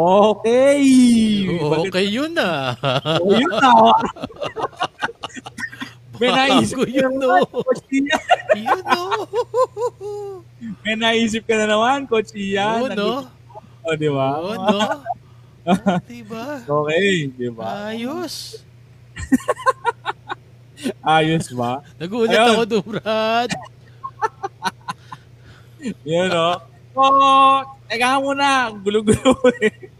Okay! Okay yun na. Oh, yun na. May naisip ka na naman, Coach Ian. May naisip ka na naman, Coach Ian. Oo, no? O, di ba? Oo, no? Diba? Okay, di ba? Ayos. Ayos ba? Nagulat ako, Dumrad. Yun, no? Oh, teka muna. Gulo-gulo eh.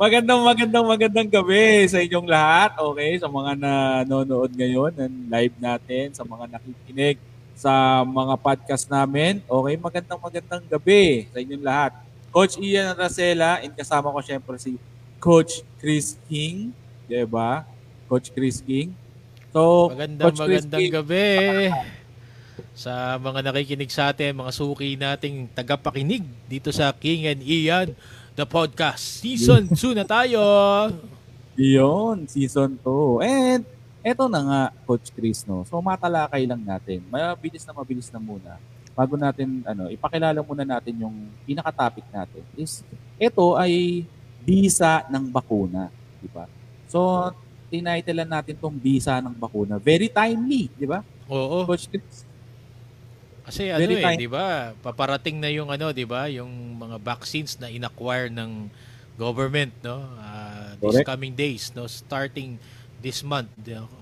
Magandang gabi sa inyong lahat. Okay, sa mga nanonood ngayon ng live natin, sa mga nakikinig sa mga podcast namin. Okay, magandang gabi sa inyong lahat. Coach Ian Racela, and kasama ko siyempre si Coach Chris King. Diba? Coach Chris King. So, magandang gabi sa mga nakikinig sa atin, mga suki nating tagapakinig dito sa King and Ian. The podcast. Season 2 na tayo. Yun, Season 2. And eto na nga, Coach Chris, no? So matalakay lang natin. Mabilis na muna. Bago natin, ipakilala muna natin yung pinaka-topic natin. Is, eto ay bisa ng bakuna. Diba? So, tinititilan natin tong bisa ng bakuna. Very timely, di ba? Oo. Coach Chris. Kasi di ba? Paparating na yung di ba? Yung mga vaccines na inacquire ng government, no? These coming days, no? Starting this month,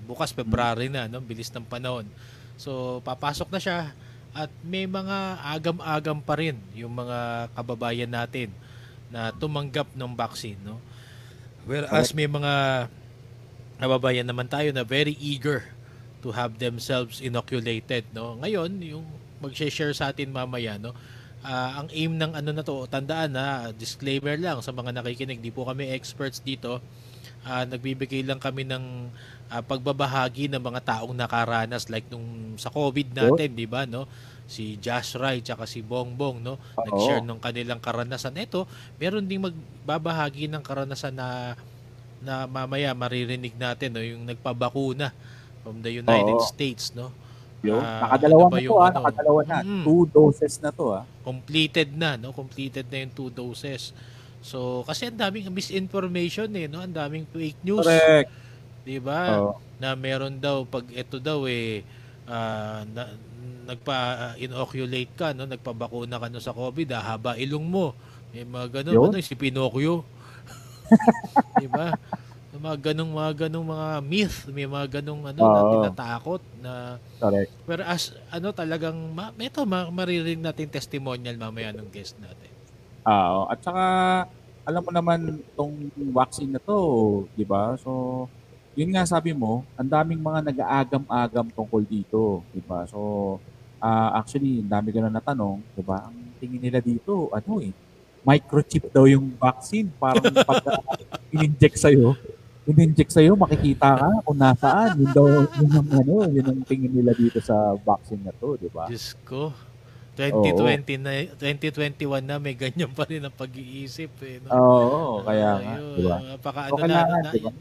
bukas February na, no? Bilis ng panahon. So papasok na siya at may mga agam-agam pa rin yung mga kababayan natin na tumanggap ng vaccine, no? Whereas may mga kababayan naman tayo na very eager to have themselves inoculated, no? Ngayon, yung mag-share sa atin mamaya, no? Ang aim ng na to, tandaan na disclaimer lang sa mga nakikinig, di po kami experts dito. Nagbibigay lang kami ng pagbabahagi ng mga taong nakaranas like nung sa COVID natin, di ba, no? Si Josh Wright tsaka si Bongbong, no? Nag-share ng kanilang karanasan. Ito, meron ding magbabahagi ng karanasan na mamaya maririnig natin, no? Yung nagpabakuna from the United States, no? Nakadalawa na to, nakadalawa na. 2 doses na to, Completed na, no? Completed na yung 2 doses. So, kasi ang daming misinformation, eh, no? Ang daming fake news. Correct. Diba? Na meron daw, pag ito daw, nagpa-inoculate ka, no? Nagpabakuna ka no, sa COVID, haba ilong mo. May mga ganun, si Pinocchio. Diba? Mga ganong mga myth, may mga ganong na tinatakot na. Correct. Whereas talagang ito maririnig natin testimonial mamaya ng guest natin. At saka alam mo naman tong vaccine na to, 'di ba? So yun nga sabi mo, ang daming mga nag-aagam-agam tungkol dito, 'di ba? So actually, ang dami ganun na tanong, 'di ba? Ang tingin nila dito, microchip daw yung vaccine, parang pag in-inject sa'yo, makikita ka kung nasaan. Yun daw, yun ang tingin nila dito sa vaccine na to, di ba? Diyos ko. 2021 na may ganyan pa rin ang pag-iisip. Kaya nga. Diba? Baka diba?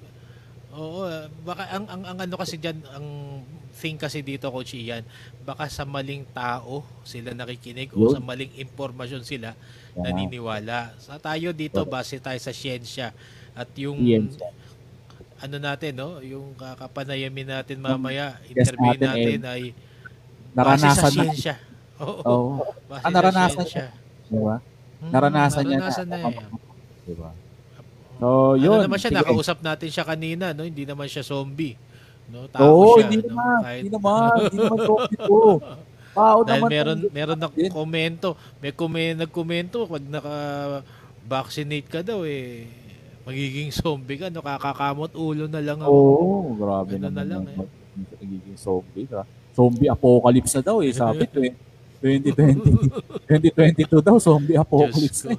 Oo, baka ang kasi dyan, ang thing kasi dito, Coach Ian, baka sa maling tao sila nakikinig o sa maling impormasyon sila naniniwala. Sa tayo dito, base tayo sa siyensya. At yung natin, no? Yung kapanayamin natin mamaya, interview natin ay base sa siyensya. Oo. Naranasan siya. Diba? Naranasan niya. Naranasan na eh. Diba? So, yun. Naman siya, nakausap natin siya kanina, no? Hindi naman siya zombie. No? Tao siya. Hindi naman zombie po. Tao naman. Meron nagkomento. Nagkomento pag naka-vaccinate ka daw magiging zombie ka, no? Kakakamot ulo na lang ako. Oo, grabe na lang. Magiging zombie ka. Zombie apocalypse na daw sabi ko 2022 daw, zombie apocalypse na.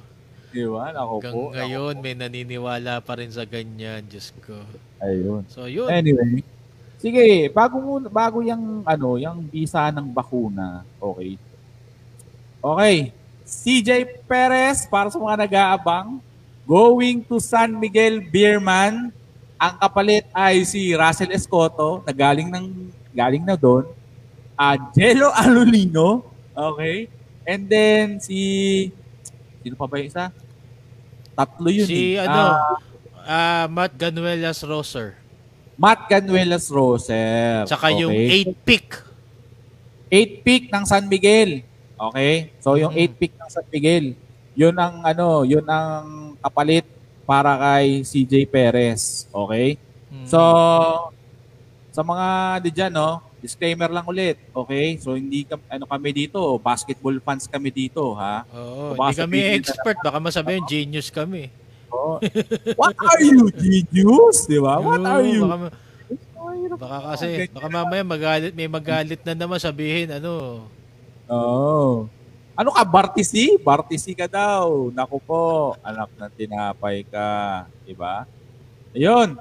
Diba? Ngayon, may naniniwala pa rin sa ganyan, Diyos ko. Ayun. So, yun. Anyway, sige, bago yung, yung visa ng bakuna, okay. Okay, CJ Perez, para sa mga nag-aabang, going to San Miguel Beerman. Ang kapalit ay si Russell Escoto, na galing na doon. Angelo Alulino, okay. And then si sino pa ba yung isa? Tatlo yun si, eh. Matt Ganuelas-Roser. Matt Ganuelas-Roser. Tsaka yung 8 pick. 8 pick ng San Miguel. Okay? So yung 8 pick ng San Miguel, yun ang ano, yun ang kapalit para kay CJ Perez. Okay? So sa mga diyan, no, disclaimer lang ulit. Okay? So hindi kami, ano kami dito, basketball fans kami dito, ha. Oo, hindi kami expert, baka masabihin genius kami. Oh. What are you, genius? Di ba? What are you? Baka kasi, baka mamaya magalit, may magalit na naman sabihin, ano. Oh. Ano ka, Bartisi? Bartisi ka daw. Naku po, anak ng tinapay ka. Diba? Ayun.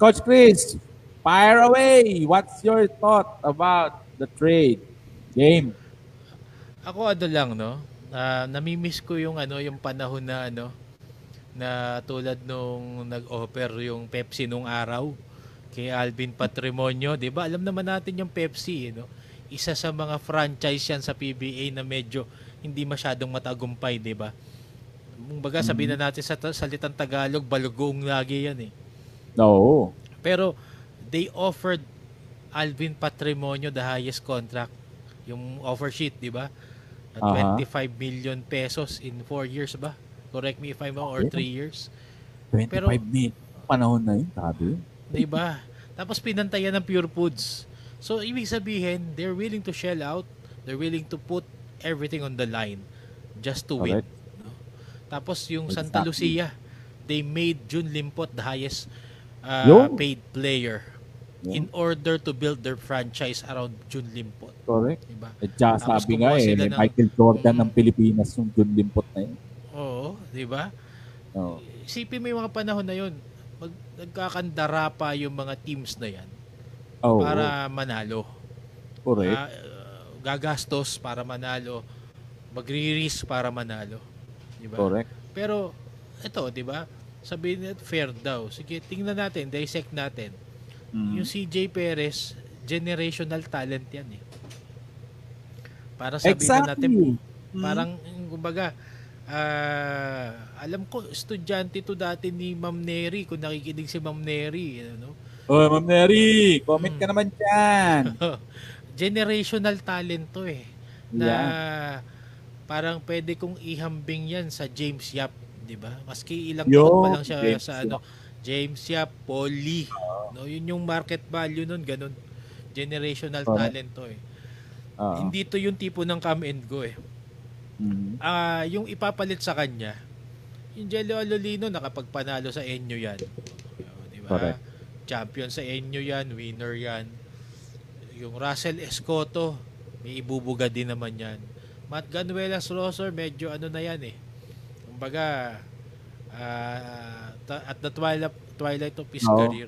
Coach Chris, fire away. What's your thought about the trade game? Ako ano lang, no? Namimiss ko yung, ano, yung panahon na, ano, na tulad nung nag-offer yung Pepsi nung araw kay Alvin Patrimonio. Diba? Alam naman natin yung Pepsi, eh, no? Isa sa mga franchise yan sa PBA na medyo hindi masyadong matagumpay, di ba? Kumbaga, sabihin na natin sa salitang Tagalog, balugong lagi yan eh. No. Pero they offered Alvin Patrimonio the highest contract, yung offer sheet, di ba? 25 million pesos in 4 years ba? Correct me if I'm wrong, or 3 years. 25 pero, million. Panahon na yun, sabi. Di ba? Tapos pinantayan ng Purefoods. So, ibig sabihin, they're willing to shell out, they're willing to put everything on the line just to win. No? Tapos, yung Santa Lucia, they made Jun Limpot the highest paid player in order to build their franchise around Jun Limpot. Correct. Diba? Sabi nga eh, ng, Michael Jordan ng Pilipinas yung Jun Limpot na yun. Oo, di ba? Oh. Isipin mo yung mga panahon na yun, nagkakandara pa yung mga teams na yan. Oh. Para manalo. Correct. Gagastos para manalo. Magre-risk para manalo. Diba? Correct. Pero, ito, diba? Sabihin na fair daw. Sige, tingnan natin, dissect natin. Yung CJ Perez, generational talent yan eh. Para sabihin natin, parang, kumbaga, alam ko, estudyante to dati ni Ma'am Neri, kung nakikinig si Ma'am Neri, ano, oh, Ma'am Neri, comment ka naman dyan. Generational talent to eh. Na parang pwede kong ihambing yan sa James Yap, di ba? Maski ilang taon pa lang siya sa ano, James Yap, Poly. No, yun yung market value nun, ganun. Generational talent to eh. Hindi to yung tipo ng come and go eh. Yung ipapalit sa kanya, yung Angelo Alulino, nakapagpanalo sa Enyo yan. Di ba? Correct. Champion sa inyo yan, winner yan. Yung Russell Escoto, may ibubuga din naman yan. Matt Ganuelas-Roser, medyo ano na yan eh. Kumbaga, at the twilight of his career.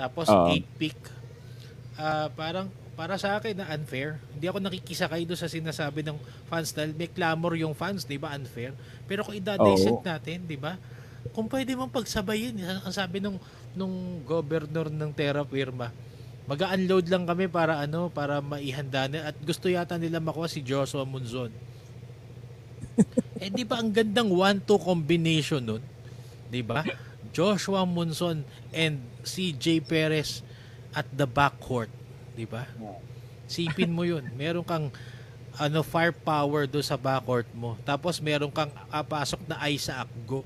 Tapos, 8 pick. Para sa akin na unfair. Hindi ako nakikisakay doon sa sinasabi ng fans dahil may clamor yung fans, di ba? Unfair. Pero kung idadissect natin, di ba? Kung pwede mong pagsabayin, ang sabi nung governor ng Terrafirma, mag-unload lang kami para ano, para maihanda na, at gusto yata nila makuha si Joshua Munzon. Eh di ba ang gandang 1-2 combination nun? Di ba? Joshua Munzon and CJ Perez at the backcourt, di ba? Sipin mo 'yun. Meron kang ano firepower do sa backcourt mo. Tapos meron kang apasok na Isaac Go.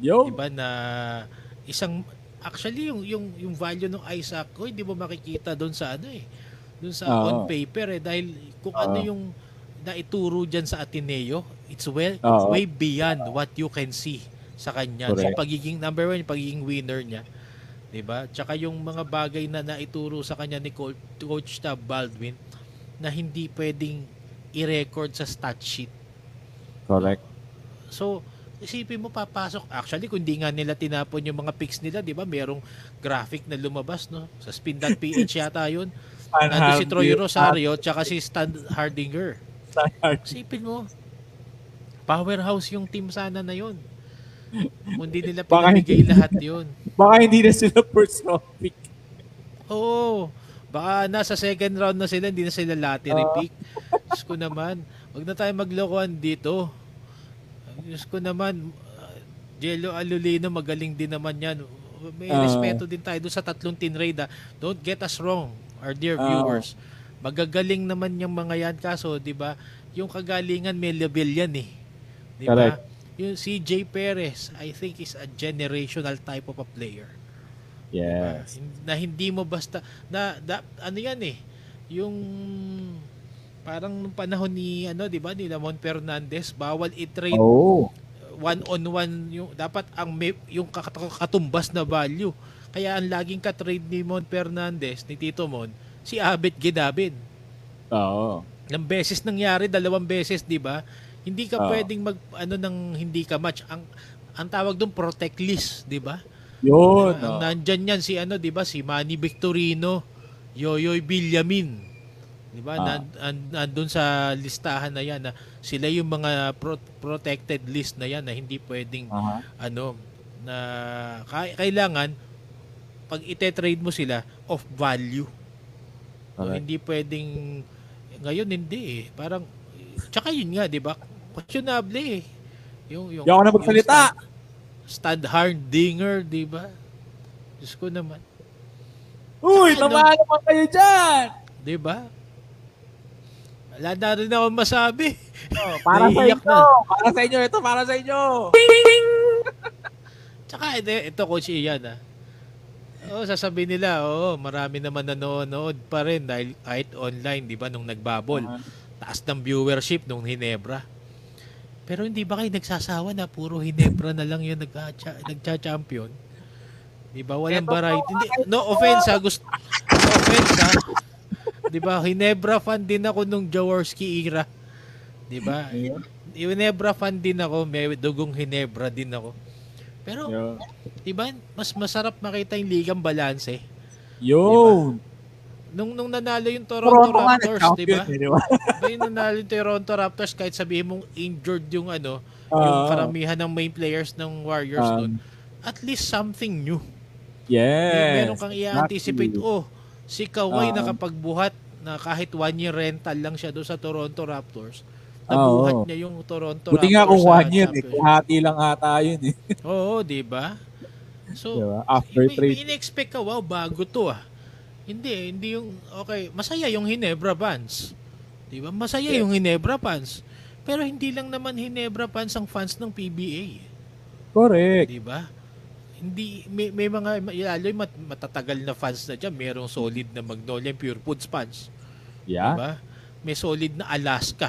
Yo. Diba na isang actually yung value ng Isaac ko hindi mo makikita doon sa ano eh. Doon sa on paper eh dahil kung ano yung naituro diyan sa Ateneo, it's way beyond what you can see sa kanya. Correct. So pagiging number 1, pagiging winner niya, 'di ba? Tsaka yung mga bagay na naituro sa kanya ni Coach Tab Baldwin na hindi pwedeng i-record sa stat sheet. Correct. So isipin mo papasok. Actually, kung di nga nila tinapon yung mga picks nila, di ba? Merong graphic na lumabas, no? Sa spin.ph yata yun. Nandun si Troy Rosario tsaka si Stan Hardinger. Isipin mo, powerhouse yung team sana na yun. Kung di nila pinamigay lahat yun. Baka hindi na sila first round pick. Oo. Baka nasa second round na sila, hindi na sila lottery pick. Diyos ko naman, wag na tayo maglokohan dito. Diyos ko naman, Angelo Alulino, magaling din naman yan. May respeto din tayo doon sa tatlong tinrade. Don't get us wrong, our dear viewers. Magagaling naman yung mga yan. Kaso, di ba, yung kagalingan may level yan eh. Di ba? Yung CJ Perez, I think is a generational type of a player. Yes. Diba? Na hindi mo basta, na ano yan eh, yung parang nung panahon ni, di ba, ni Lamont Fernandez, bawal i-trade. Oh. One-on-one, yung dapat ang yung katumbas na value. Kaya ang laging ka-trade ni Mon Fernandez, ni Tito Mon, si Abet Gidabin. Oo. Ilang beses nangyari, dalawang beses, 'di ba? Hindi ka pwedeng mag nang hindi ka match. Ang tawag doon protect list, 'di ba? 'Yun. Nandiyan yan si di ba? Si Manny Victorino, Yoyoy Villamin. 'Di ba? Nandoon sa listahan na 'yan. Sila yung mga protected list na 'yan na hindi pwedeng na kailangan pag i-trade mo sila of value. Okay. Hindi pwedeng ngayon hindi eh. Parang tsaka yun nga, 'di ba? Questionable eh. Yung ako na magsalita. Stan Hardinger, 'di ba? Diyos ko naman. Uy, tama na kayo diyan. 'Di ba? Wala na rin ako masabi. Oh, para sa inyo. Na. Para sa inyo. Ito, para sa inyo. Ding, ding, ding. Tsaka, ito, Coach Ian, oh, sasabihin nila, marami naman nanonood pa rin dahil kahit online, di ba, nung nagbabol. Taas ng viewership nung Ginebra. Pero hindi ba kayo nagsasawa na puro Ginebra na lang yung nagcha-champion? Di ba, walang variety. No offense, gusto. No offense, Diba, Ginebra fan din ako nung Jaworski era. Diba? Ginebra fan din ako, may dugong Ginebra din ako. Pero, diba, mas masarap makita yung ligang balanse. Yo. Diba? Nung nanalo yung Toronto Raptors, diba? Yung nanalo yung Toronto Raptors, kahit sabihin mong injured yung yung karamihan ng main players ng Warriors doon. At least something new. Yes. Meron kang i-anticipate, si Kawhi nakapagbuhat na kahit 1 year rental lang siya doon sa Toronto Raptors. Nabuhat niya yung Toronto Raptors. Buti nga kung 1 year, kahati lang ata yun eh. Oo, diba? So, diba? After trade. In-expect ka, bago to Hindi yung, masaya yung Ginebra fans. Diba? Masaya yung Ginebra fans. Pero hindi lang naman Ginebra fans ang fans ng PBA. Correct. Diba? Hindi may mga lalo yung matatagal na fans na diyan, merong solid na Magnolia Purefoods fans. Yeah. Diba? May solid na Alaska.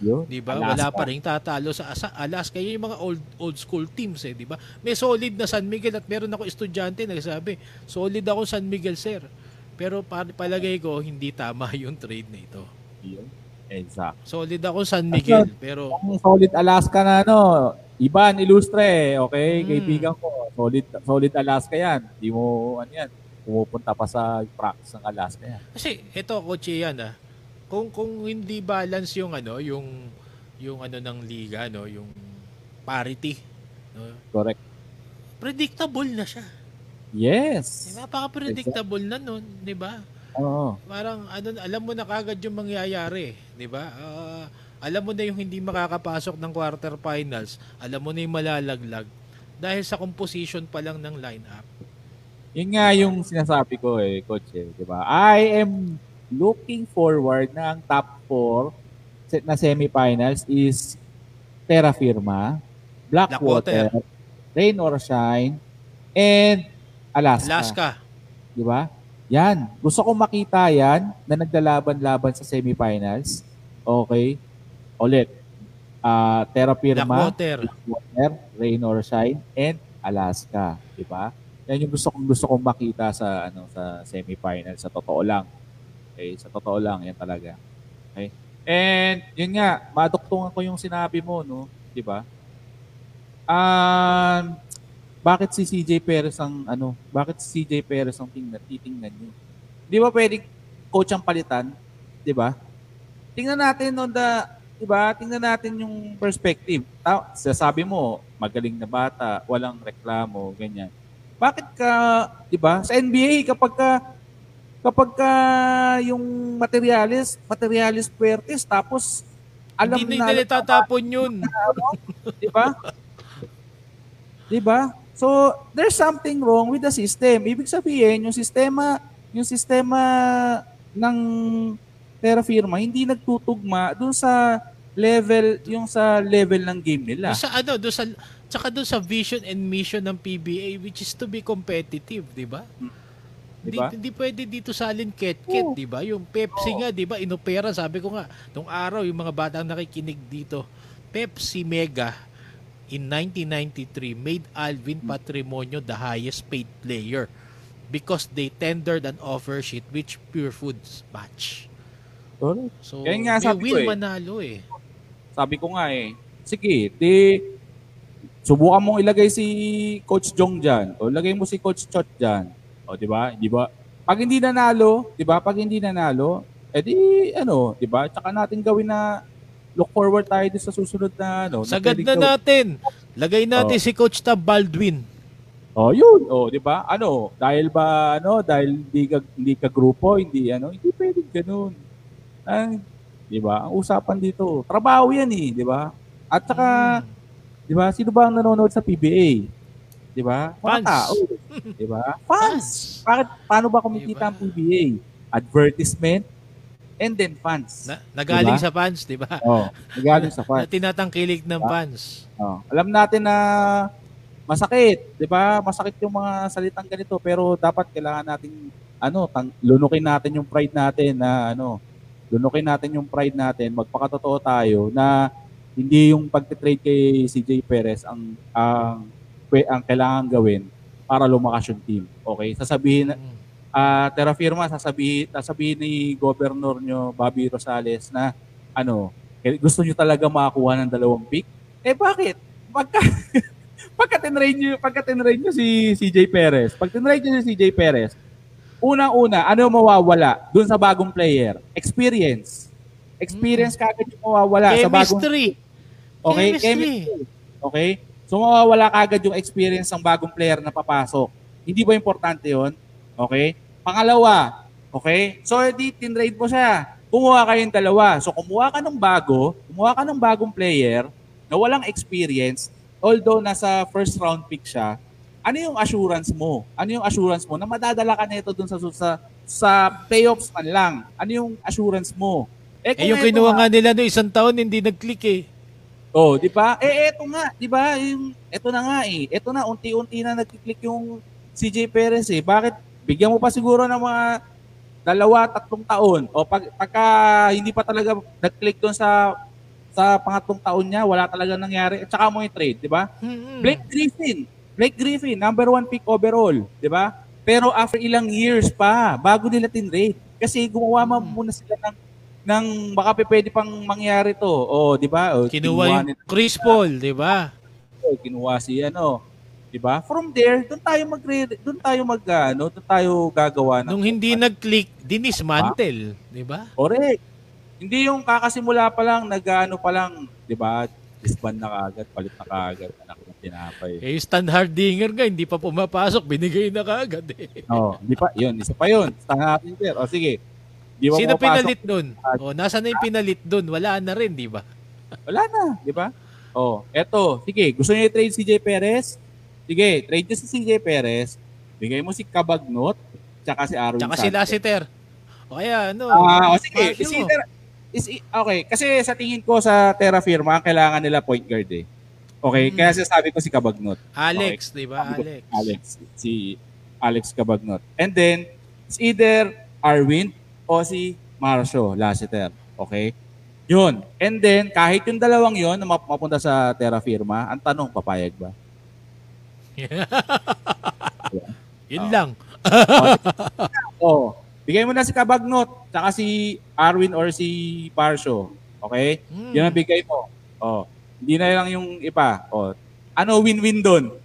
Yo. Diba? Alaska. Wala pa ring tatalo sa Alaska. Yun yung mga old school teams eh, diba? May solid na San Miguel at meron ako estudyante nagsabi, solid ako San Miguel sir. Pero palagay ko hindi tama yung trade na ito. Yun. Exact. Solid ako San Miguel pero solid Alaska na Iban Ilustre, kaibigan ko. Solid Alaska yan. Hindi mo, pumupunta pa sa practice ng Alaska yan. Kasi, ito, Coach Ian, kung hindi balance yung ng liga, yung parity. Correct. Predictable na siya. Yes. Napaka-predictable na nun, di ba? Oo. Parang, alam mo na kagad yung mangyayari, di ba? Alam mo na yung hindi makakapasok ng quarterfinals. Alam mo na yung malalaglag. Dahil sa composition pa lang ng lineup. Yun nga yung sinasabi ko Coach. Diba? I am looking forward na ang top 4 na semifinals is Terrafirma, Blackwater, Rain or Shine, and Alaska. Diba? Yan. Gusto kong makita yan na naglalaban-laban sa semifinals. Okay. Ulit. Terrafirma, Blackwater, Rain or Shine, and Alaska. Diba? Yan yung gusto kong makita sa, sa semifinal. Sa totoo lang. Okay? Sa totoo lang. Yan talaga. Okay? And, yun nga, maduktungan ko yung sinabi mo, Diba? Bakit si CJ Perez ang titingnan nyo? Di ba pwedeng coach ang palitan? Diba? Tingnan natin diba? Tingnan natin yung perspective. Sabi mo, magaling na bata, walang reklamo, ganyan. Bakit ka, diba? Sa NBA, kapag ka yung materialist puertes, tapos alam na. Hindi nila tatapon yun. Diba? Diba? So, there's something wrong with the system. Ibig sabihin, yung sistema ng Terrafirma hindi nagtutugma doon sa level, yung sa level ng game nila. Sa ano, doon sa tsaka doon sa vision and mission ng PBA which is to be competitive, di ba? Diba? Hindi pwede dito salin ket-ket, di ba? Yung Pepsi nga, di ba? Inopera, sabi ko nga, nung araw yung mga batang nakikinig dito, Pepsi Mega in 1993 made Alvin Patrimonio the highest paid player because they tendered an offer sheet which Purefoods match. So, kaya nga sabi ko manalo eh. Sabi ko nga eh, sige, di subukan mong ilagay si Coach Jong dyan o lagay mo si Coach Chot dyan. O, di ba? Di ba? Pag hindi nanalo, di ba? Pag hindi nanalo, edi ano, di ba? Tsaka natin gawin na look forward tayo sa susunod na ano. Sagad na natin. Lagay natin si Coach Tab Baldwin. Oh, yun. Oh, di ba? Ano, dahil ba ano, dahil hindi ka grupo, hindi ano, hindi pwedeng ganoon. Ang, di ba? Ang usapan dito, trabaho 'yan eh, di ba? At saka, di ba, sino ba ang nanonood sa PBA? Di ba? Fans. Di ba? Fans. Bakit, paano ba kumikita ang PBA? Advertisement and then fans. Nagaling diba? Sa fans, di ba? Oh, nagaling sa fans. Tinatangkilik ng diba? Fans. Oh, alam natin na masakit, di ba? Masakit yung mga salitang ganito pero dapat kailangan nating ano, lunukin natin yung pride natin na ano, lunukin natin yung pride natin, magpakatotoo tayo na hindi yung pagte-trade kay CJ Perez ang kailangan gawin para lumakas yung team. Okay? Sasabihin Terrafirma, sasabihin ni Governor nyo, Bobby Rosales, na ano, gusto nyo talaga makakuha ng 2 pick? Eh bakit? Pagka tinrade nyo si CJ Perez, pag tinrade nyo si CJ Perez, unang-una, ano mawawala dun sa bagong player? Experience. Experience kagad yung mawawala. Chemistry. Sa bagong... Okay? Chemistry. Okay? So mawawala kagad yung experience ng bagong player na papasok. Hindi ba importante yon? Okay? Pangalawa, okay? So, edi, tinrade mo siya. Kumuha kayong 2. So, kumuha ka ng bagong player na walang experience, although nasa first round pick siya, ano yung assurance mo? Ano yung assurance mo na madadala ka nito dun sa playoffs man lang? Ano yung assurance mo? Eh yung kinuha nga nila no, 1 taon, hindi nag-click eh. Oh, di ba? Eto nga, di ba? Eto na nga eh. Eto na, unti-unti na nag-click yung CJ Perez eh. Bakit? Bigyan mo pa siguro ng mga 2-3 taon. O pagka hindi pa talaga nag-click doon sa 2nd taon niya, wala talaga nangyari. At saka mo i-trade, di ba? Blake Griffin, number 1 pick overall, di ba? Pero after ilang years pa, bago nila tinrade. Kasi gumawa muna sila ng baka pwede pang mangyari to. O, di ba? O, kinuha yung Chris Paul, di ba? O, kinuha si ano. Diba? From there, doon tayo gagawa ng... Nung hindi nag-click, dinismantle, di ba? Correct. Hindi yung kakasimula pa lang, nag-ano pa lang, di ba? Disband na kaagad, palit na kaagad, anak ng tinapay. Eh, Stan Hardinger nga, hindi pa pumapasok, binigay na kaagad eh. Oo, hindi pa, yun, isa pa yun, Stan Hardinger. O sige, di ba sino pinalit doon? O, nasa na yung pinalit doon? Wala na rin, di ba? Wala na, di ba? O, eto, sige, gusto niyo i-trade CJ Perez? Sige, trade nyo si CJ Perez, bigay mo si Cabagnot, tsaka si Aaron Sanchez. Tsaka si Lassiter. O kaya, ano? Sige. Okay, kasi sa tingin ko sa Terrafirma, ang kailangan nila point guard eh. Okay, kaya sasabi ko si Cabagnot. Alex, okay. Di ba? Alex. Si Alex Cabagnot. And then, it's either Arwin o si Marcio Lassiter. Okay? Yun. And then, kahit yung dalawang yun na mapunta sa Terrafirma, ang tanong, papayag ba? Yun lang. Bigay mo na si Cabagnot, tsaka si Arwin or si Parso. Okay? Yun ang bigay mo. Hindi na lang yung ipa. Ano win-win doon?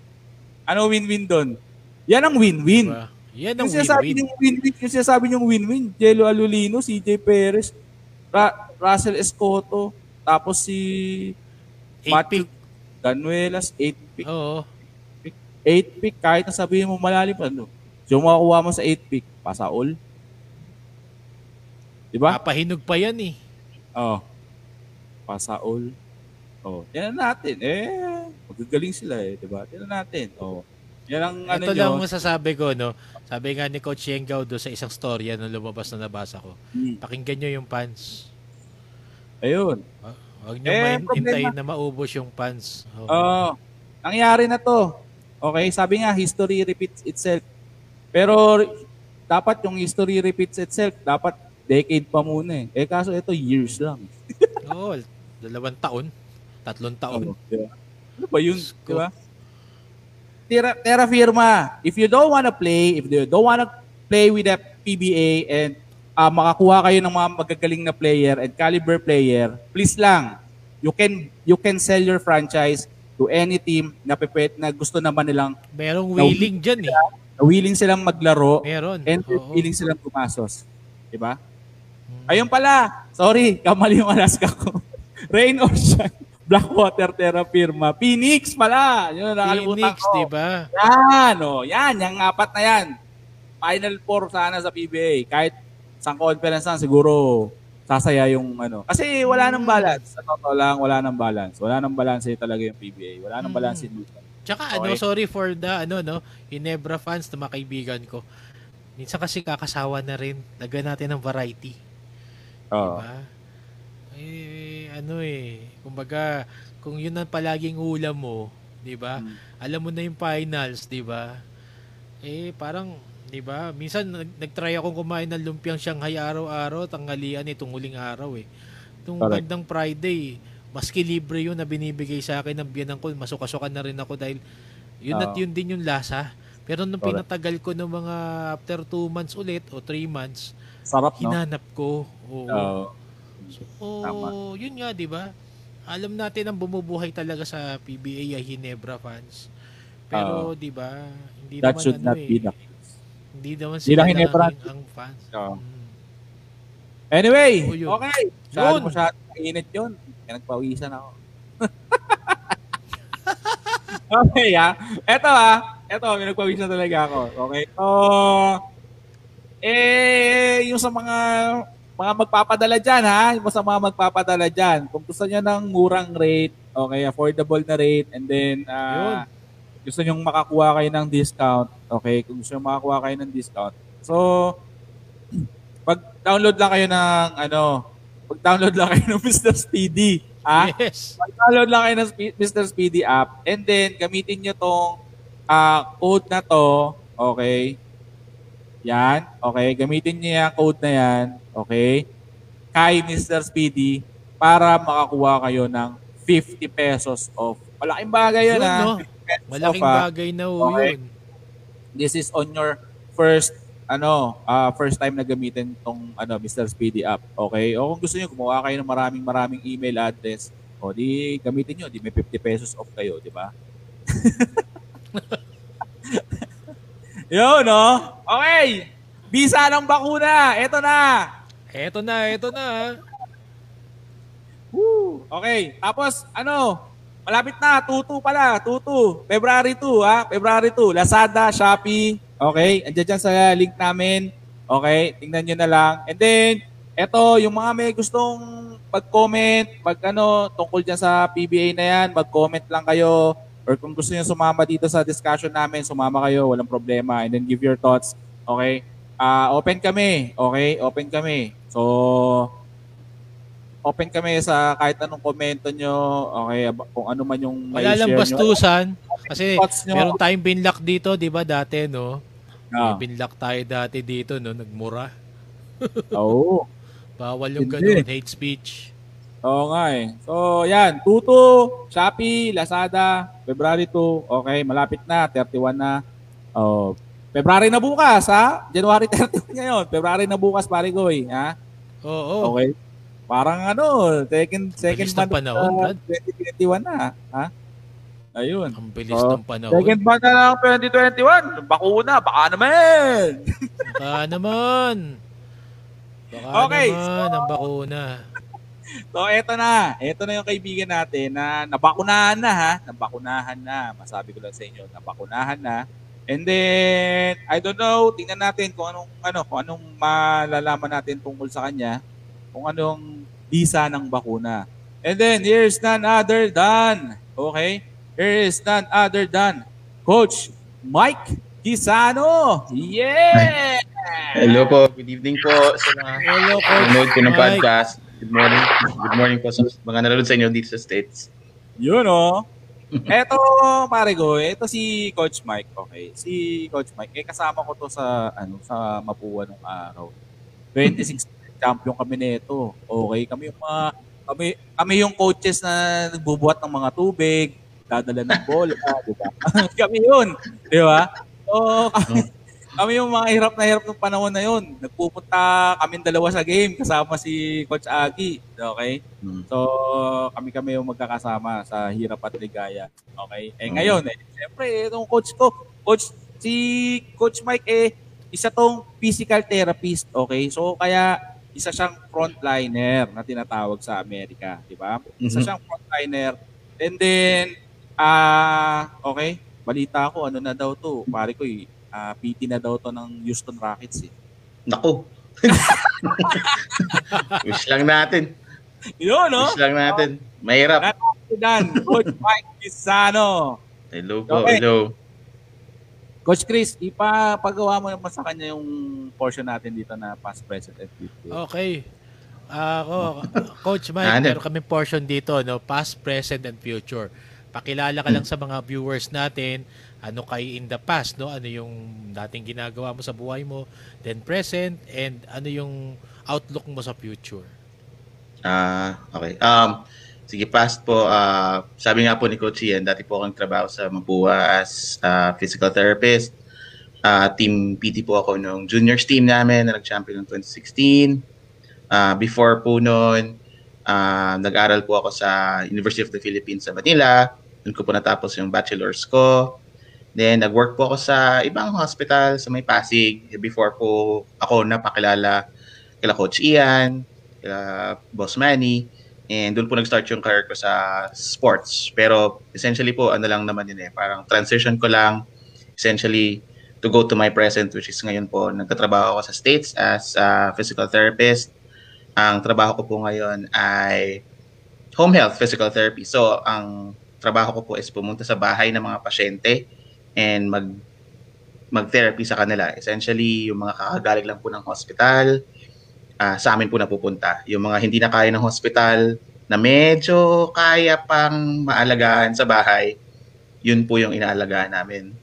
Yan ang win-win. Yan ang win-win. Yung sinasabi niyong win-win. Angelo Alulino, CJ Perez, Russell Escoto, tapos si Matthew Danuelas, 8 pick. Oo. 8 pick, kahit na sabihin mo malalim pa, no? So, makakuha mo sa 8 pick, pasa all. Diba? Papahinog pa yan eh. Pasa all. Yan natin. magagaling sila eh, 'di ba? Tingnan natin. Oh. Yan ang ano niyo. Ito lang masasabi ko, no. Sabi nga ni Coach Yengao do sa isang storya na lumabas na nabasa ko. Pakinggan niyo yung fans. Ayun. Huwag niyo hintayin na maubos yung fans. Oo. Oh. Nangyari na 'to. Okay, sabi nga history repeats itself. Pero dapat yung history repeats itself, dapat decade pa muna eh. Eh kaso ito years lang. Oo, 2 taon, 3 taon. Diba? Ano ba yun? Diba? Terrafirma, if you don't wanna play, if you don't wanna play with the PBA and makakuha kayo ng mga magagaling na player and caliber player, please lang, you can sell your franchise to any team na pipet na gusto naman nilang. Merong willing dyan eh. Willing silang maglaro. Meron. And willing silang kumasos. Diba? Ayun pala. Sorry, kamali yung Alaska ko. Rain or Shine, Blackwater, Terrafirma. Phoenix pala. Yun na nakalimutan ko. Phoenix, diba? Yan, oh. Yan, yung 4 na yan. Final 4 sana sa PBA. Kahit isang conference lang, siguro sasaya yung ano. Kasi wala nang balance. Sa totoo lang, wala nang balance. Wala nang balance talaga yung PBA. Wala nang balance yung luta. Tsaka ano, sorry for the ano no, Ginebra fans na mga kaibigan ko. Minsan kasi kakasawa na rin. Lagyan natin ng variety. Oo. Diba? Eh ano eh, kumbaga kung yun ang palaging ulam mo, 'di ba? Alam mo na yung finals, 'di ba? Eh parang 'di ba? Minsan nagtry akong kumain ng lumpiang Shanghai araw-araw, tanghalian itong huling araw eh. Tung bandang Friday. Maski libre yun na binibigay sa akin ng biyanan ko, masukasukan na rin ako dahil yun at yun din yung lasa. Pero nung pinatagal ko ng mga after 2 months ulit o 3 months, sarap, hinanap no? ko. Oo. So, yun nga, di ba? Alam natin ang bumubuhay talaga sa PBA ay Ginebra fans. Pero, di ba, hindi that naman should ano not eh. Be the fans. Hindi naman sila ang fans. Anyway, so, okay. Saan mo sa init yun? Nagpawisan ako. Okay, ha? Ito, nagpawisan talaga ako. Okay. So, yung sa mga magpapadala dyan, ha? Yung sa mga magpapadala dyan. Kung gusto nyo ng murang rate, okay, affordable na rate, and then, gusto nyo makakuha kayo ng discount, okay, kung gusto nyo makakuha kayo ng discount. So, pag-download lang kayo ng, pag-download lang kayo ng Mr. Speedy. Ah? Yes. Pag-download lang kayo ng Mr. Speedy app. And then, gamitin nyo tong code na to. Okay. Yan. Okay. Gamitin nyo yung code na yan. Okay. Kay Mr. Speedy para makakuha kayo ng 50 pesos off. Malaking bagay yun, ha? No? Malaking bagay na okay. Yun. This is on your first time na gamitin tong Mr. Speedy app. Okay? O kung gusto niyo gumawa kayo ng maraming email address, o di gamitin niyo, di may 50 pesos off kayo, di ba? Yo, no? Okay. Bisa ng bakuna. Ito na. Woo. Okay. Tapos malapit na, 2-2 pala. 2-2. February 2, ha? February 2. Lazada, Shopee. Okay? Andiyan dyan sa link namin. Okay? Tingnan nyo na lang. And then, eto, yung mga may gustong mag-comment, tungkol dyan sa PBA na yan, mag-comment lang kayo. Or kung gusto nyo sumama dito sa discussion namin, sumama kayo, walang problema. And then, give your thoughts. Okay? Open kami. Okay? Open kami. So, open kami sa kahit anong komento nyo, okay, kung ano man yung may share nyo. Wala lang bastusan, kasi meron tayong binlock dito, di ba dati, no? May binlock tayo dati dito, no? Nagmura. Oo. Bawal yung ganun, hate speech. Oo nga eh. So, yan, 2-2, Shopee, Lazada, February 2, okay, malapit na, 31 na. Oh, February na bukas, ha? January 31 ngayon, February na bukas, pare ko eh, ha? Oo. Okay. Parang second month na 2021 na. Ha? Ayun. Ang bilis ng panahon. Second month na 2021. Bakuna, baka naman. Baka naman, ang bakuna. So, eto na yung kaibigan natin na nabakunahan na, ha? Nabakunahan na. Masabi ko lang sa inyo, nabakunahan na. And then, I don't know, tingnan natin kung anong malalaman natin tungkol sa kanya. Kung anong bisa ng bakuna. And then, here's none other than, okay, Here is none other than Coach Mike Quisano. Yeah! Hello po. Good evening po sa mga nanonood ko ng podcast. Good morning. Good morning po sa mga nanonood sa inyo dito sa States. Yun o. Eto, pare ko, eto si Coach Mike. Okay. Si Coach Mike, eh, kasama ko to sa, ano, sa Mapua nung araw. 26 champion kami nito. Okay. Kami yung mga, kami yung coaches na nagbubuhat ng mga tubig, dadala ng bola, diba? Kami yun. Diba? So, kami yung mga hirap ng panahon na yun. Nagpupunta kami dalawa sa game kasama si Coach Aki. Okay? So, kami yung magkakasama sa hirap at ligaya. Okay? Eh ngayon, eh, siyempre, itong coach ko, si Coach Mike, eh, isa tong physical therapist. Okay? So, kaya isa siyang frontliner na tinatawag sa Amerika. Diba? Isa siyang frontliner. And then, okay? Balita ko, ano na daw to? Pare ko, eh. PT na daw to ng Houston Rockets eh. Naku. Wish lang natin. Yun, no? Wish lang natin. Mahirap. Coach Mike Quisano. Hello po, okay. Hello. Coach Chris, ipapagawa mo naman sa kanya yung portion natin dito na past, present, and future. Okay. Coach Mike, meron kaming portion dito, no? Past, present, and future. Pakilala ka lang sa mga viewers natin, ano kay in the past, no? Ano yung dating ginagawa mo sa buhay mo, then present, and ano yung outlook mo sa future? Okay. Sige, past po. Sabi nga po ni Coach Ian, dati po akong trabaho sa Mapua as physical therapist. Team PT po ako nung juniors team namin na nag-champion ng 2016. Before po noon, nag-aral po ako sa University of the Philippines sa Manila. Doon ko po natapos yung bachelor's ko. Then, nag-work po ako sa ibang hospital sa may Pasig. Before po ako napakilala kila Coach Ian, kila Boss Manny. And doon po nag-start yung career ko sa sports. Pero essentially po, ano lang naman yun eh. Parang transition ko lang essentially to go to my present, which is ngayon po nagtatrabaho ako sa States as a physical therapist. Ang trabaho ko po ngayon ay home health physical therapy. So, ang trabaho ko po is pumunta sa bahay ng mga pasyente and mag-therapy sa kanila. Essentially, yung mga kakagaling lang po ng hospital, sa amin po napupunta. Yung mga hindi na kaya ng hospital, na medyo kaya pang maalagaan sa bahay, yun po yung inaalagaan namin.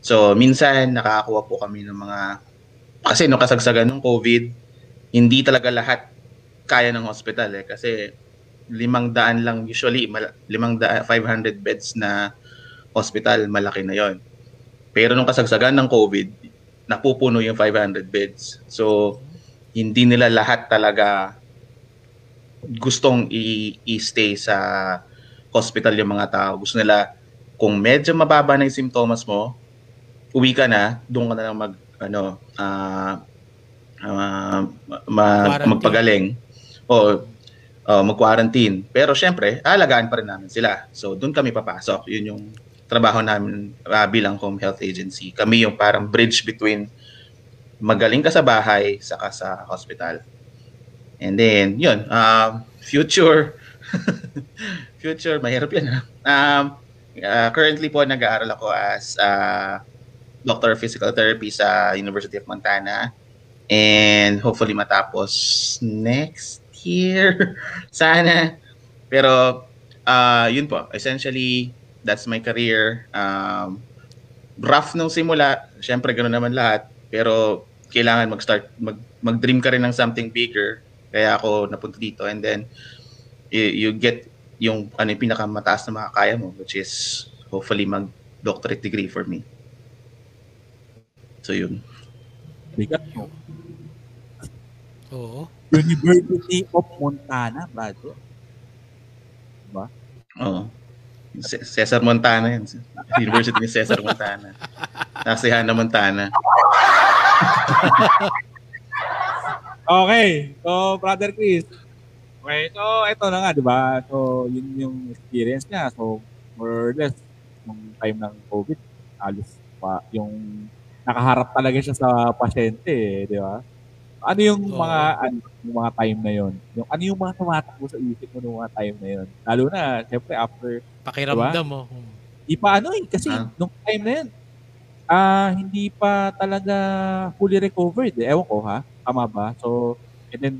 So, minsan, nakakakuha po kami ng mga, kasi no, kasagsagan ng COVID, hindi talaga lahat kaya ng hospital eh. Kasi 500 lang usually, 500 beds na hospital, malaki na yon. Pero nung kasagsagan ng COVID, napupuno yung 500 beds. So, hindi nila lahat talaga gustong i-stay sa hospital yung mga tao. Gusto nila, kung medyo mababa na yung simptomas mo, uwi ka na, doon ka na lang magpagaling o mag-quarantine. Pero syempre, alagaan pa rin namin sila. So doon kami papasok. Yun yung trabaho namin bilang home health agency. Kami yung parang bridge between magaling ka sa bahay saka sa hospital. And then, yun. Future. Future, mahirap yan ha. Currently po, nag-aaral ako as doctor of physical therapy sa University of Montana. And hopefully matapos next year. Sana. Pero yun po. Essentially, that's my career. Rough nung simula. Siyempre, gano'n naman lahat. Pero kailangan mag-start. Mag-dream ka rin ng something bigger. Kaya ako napunta dito. And then, you get yung, ano, yung pinakamataas na makakaya mo. Which is, hopefully, mag-doctorate degree for me. So, yun. Bigat mo. Oo. University of Montana, bago. Diba? Oo. Cesar Montana yun. University ni Cesar Montana. Nasa Hannah Montana. Okay. So, Brother Chris. Okay. So, ito na nga, diba? So, yun yung experience niya. So, more or less, nung time ng COVID, alis pa yung nakaharap talaga siya sa pasyente, eh, diba? Ano yung mga time na yon? Yung ano yung mga tumatakbo sa isip mo nung mga time na yon? Lalo na, syempre after pakiramdam mo. Diba? Hindi pa ano eh, kasi nung time na yun, hindi pa talaga fully recovered. Ewan ko ha, tama ba? So, and then,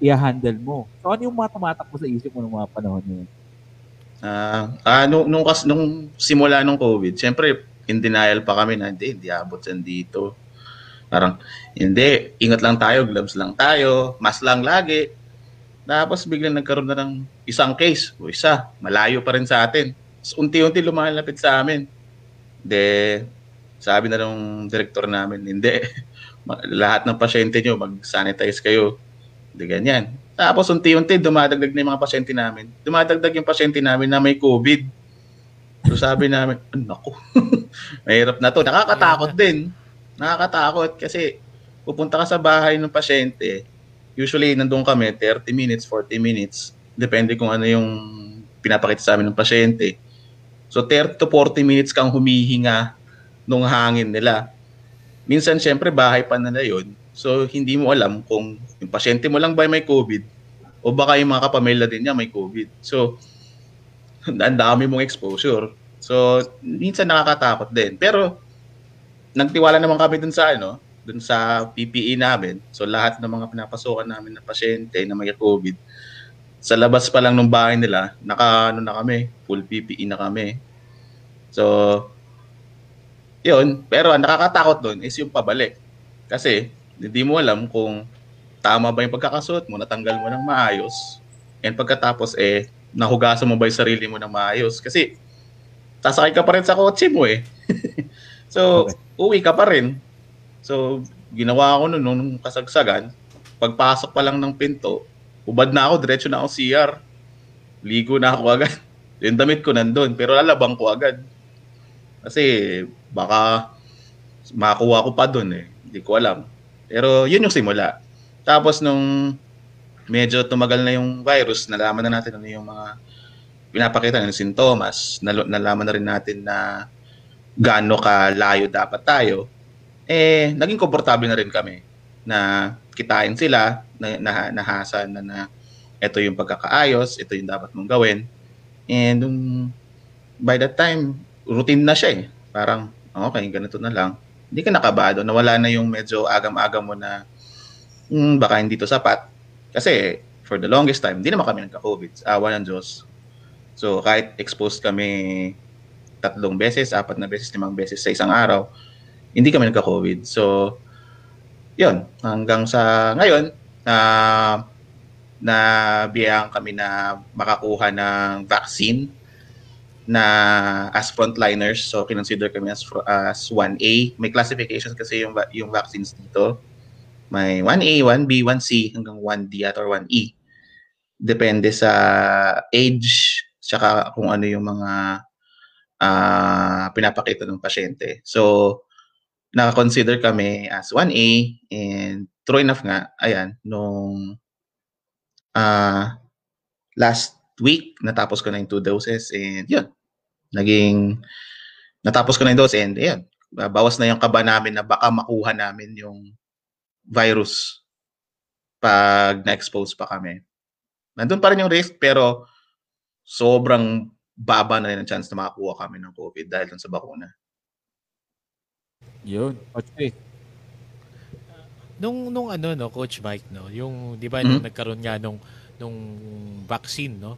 i-handle mo. So, ano yung mga tumatakbo sa isip mo nung mga panahon na yun? Nung simula nung COVID, siyempre, in denial pa kami na, hindi abot yan dito. Parang, hindi, ingat lang tayo, gloves lang tayo, mask lang lagi. Tapos, biglang nagkaroon na ng isang case, o isa, malayo pa rin sa atin. So, unti-unti lumalapit sa amin. Hindi, sabi na nung direktor namin, hindi, lahat ng pasyente nyo, mag-sanitize kayo. Hindi ganyan. Tapos unti-unti dumadagdag na yung mga pasyente namin. Dumadagdag yung pasyente namin na may COVID. So sabi namin, nako, mahirap na to. Nakakatakot din. Nakakatakot kasi pupunta ka sa bahay ng pasyente. Usually nandun kami 30 minutes, 40 minutes. Depende kung ano yung pinapakita sa amin ng pasyente. So 30 to 40 minutes kang humihinga nung hangin nila. Minsan syempre bahay pa nila yun. So, hindi mo alam kung yung pasyente mo lang ba may COVID o baka yung mga kapamilya din niya may COVID. So, ang dami mong exposure. So, minsan nakakatakot din. Pero, nagtiwala naman kami dun sa, ano, dun sa PPE namin. So, lahat ng mga pinapasokan namin na pasyente na may COVID, sa labas pa lang ng bahay nila, naka, ano na kami, full PPE na kami. So, yun. Pero, ang nakakatakot dun is yung pabalik. Kasi, hindi mo alam kung tama ba yung pagkakasuot mo, natanggal mo ng maayos, and pagkatapos nahugasan mo ba yung sarili mo ng maayos? Kasi, sasakay ka pa rin sa kotse mo eh. So, uwi ka pa rin. So, ginawa ko nun nung kasagsagan, pagpasok pa lang ng pinto, ubad na ako, diretso na ako CR, ligo na ako agad. Yung damit ko nandun, pero lalabang ko agad. Kasi, baka makuha ko pa dun eh. Hindi ko alam. Pero yun yung simula. Tapos nung medyo tumagal na yung virus, nalaman na natin ano yung mga pinapakita ng sintomas, nalaman na rin natin na gaano kalayo dapat tayo, naging komportable na rin kami na kitain sila, nahasan na ito yung pagkakaayos, ito yung dapat mong gawin. And by that time, routine na siya eh. Parang, okay, ganito na lang. Hindi ka nakabado, nawala na yung medyo agam-agam mo na baka hindi to sapat. Kasi for the longest time, hindi naman kami nagka-COVID. Awa ng Diyos. So kahit exposed kami 3 beses, 4 na beses, 5 beses sa isang araw, hindi kami nagka-COVID. So, yun. Hanggang sa ngayon, na biyayaan kami na makakuha ng vaccine na as frontliners, so kinonsider kami as 1A. May classifications kasi yung vaccines dito. May 1A, 1B, 1C, hanggang 1D at or 1E. Depende sa age, tsaka kung ano yung mga pinapakita ng pasyente. So, nakakonsider kami as 1A, and true enough nga, ayan, nung last week, natapos ko na yung 2 doses, and yun, natapos ko na yung dose, and yun, bawas na yung kaba namin na baka makuha namin yung virus pag na-expose pa kami. Nandun pa rin yung risk, pero sobrang baba na rin ang chance na makakuha kami ng COVID dahil dun sa bakuna. Yun. Okay. Nung ano, no, Coach Mike, no, yung, di ba, nagkaroon nga nung vaccine, no?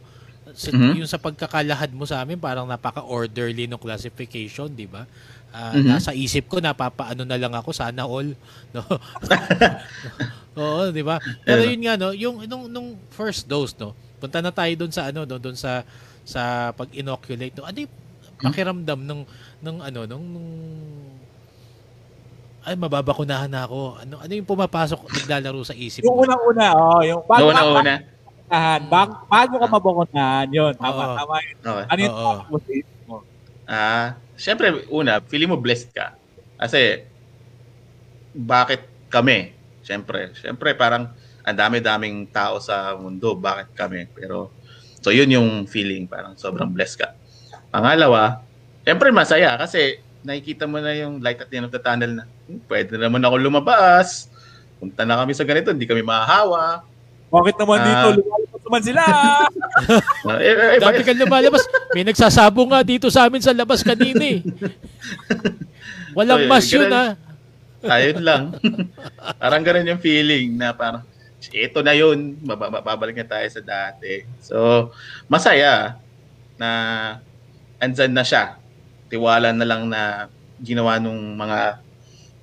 So, yung sa pagkakalahad mo sa amin, parang napaka-orderly nung classification, di ba? Nasa isip ko, napapaano na lang ako, sana all, no? Oo, di ba? Pero yun nga, no? Yung, nung first dose, no? Punta na tayo doon sa, ano, doon sa pag-inoculate, no? Ano yung pakiramdam ay, mababakunahan na ako. Ano yung pumapasok, naglalaro sa isip mo? Yung unang-una, yung bago bago ka mabakunahan, yun. Tama. Okay. Ano yung takbo sa isip mo? Siyempre, una, feeling mo blessed ka. Kasi, bakit kami? Siyempre, parang ang dami-daming tao sa mundo, bakit kami? Pero, so yun yung feeling, parang sobrang blessed ka. Pangalawa, siyempre masaya kasi nakikita mo na yung light at the end of the tunnel na pwede na naman ako lumabas. Punta na kami sa ganito, hindi kami mahahawa. Bakit naman dito? Lumalabas naman sila. Dati kang lumalabas. May nagsasabong nga dito sa amin sa labas kanini. Walang so, mas yun, ha? Ayun lang. Parang ganun yung feeling na parang, ito na yun, babalik na tayo sa dati. So, masaya na andyan na siya. Tiwala na lang na ginawa nung mga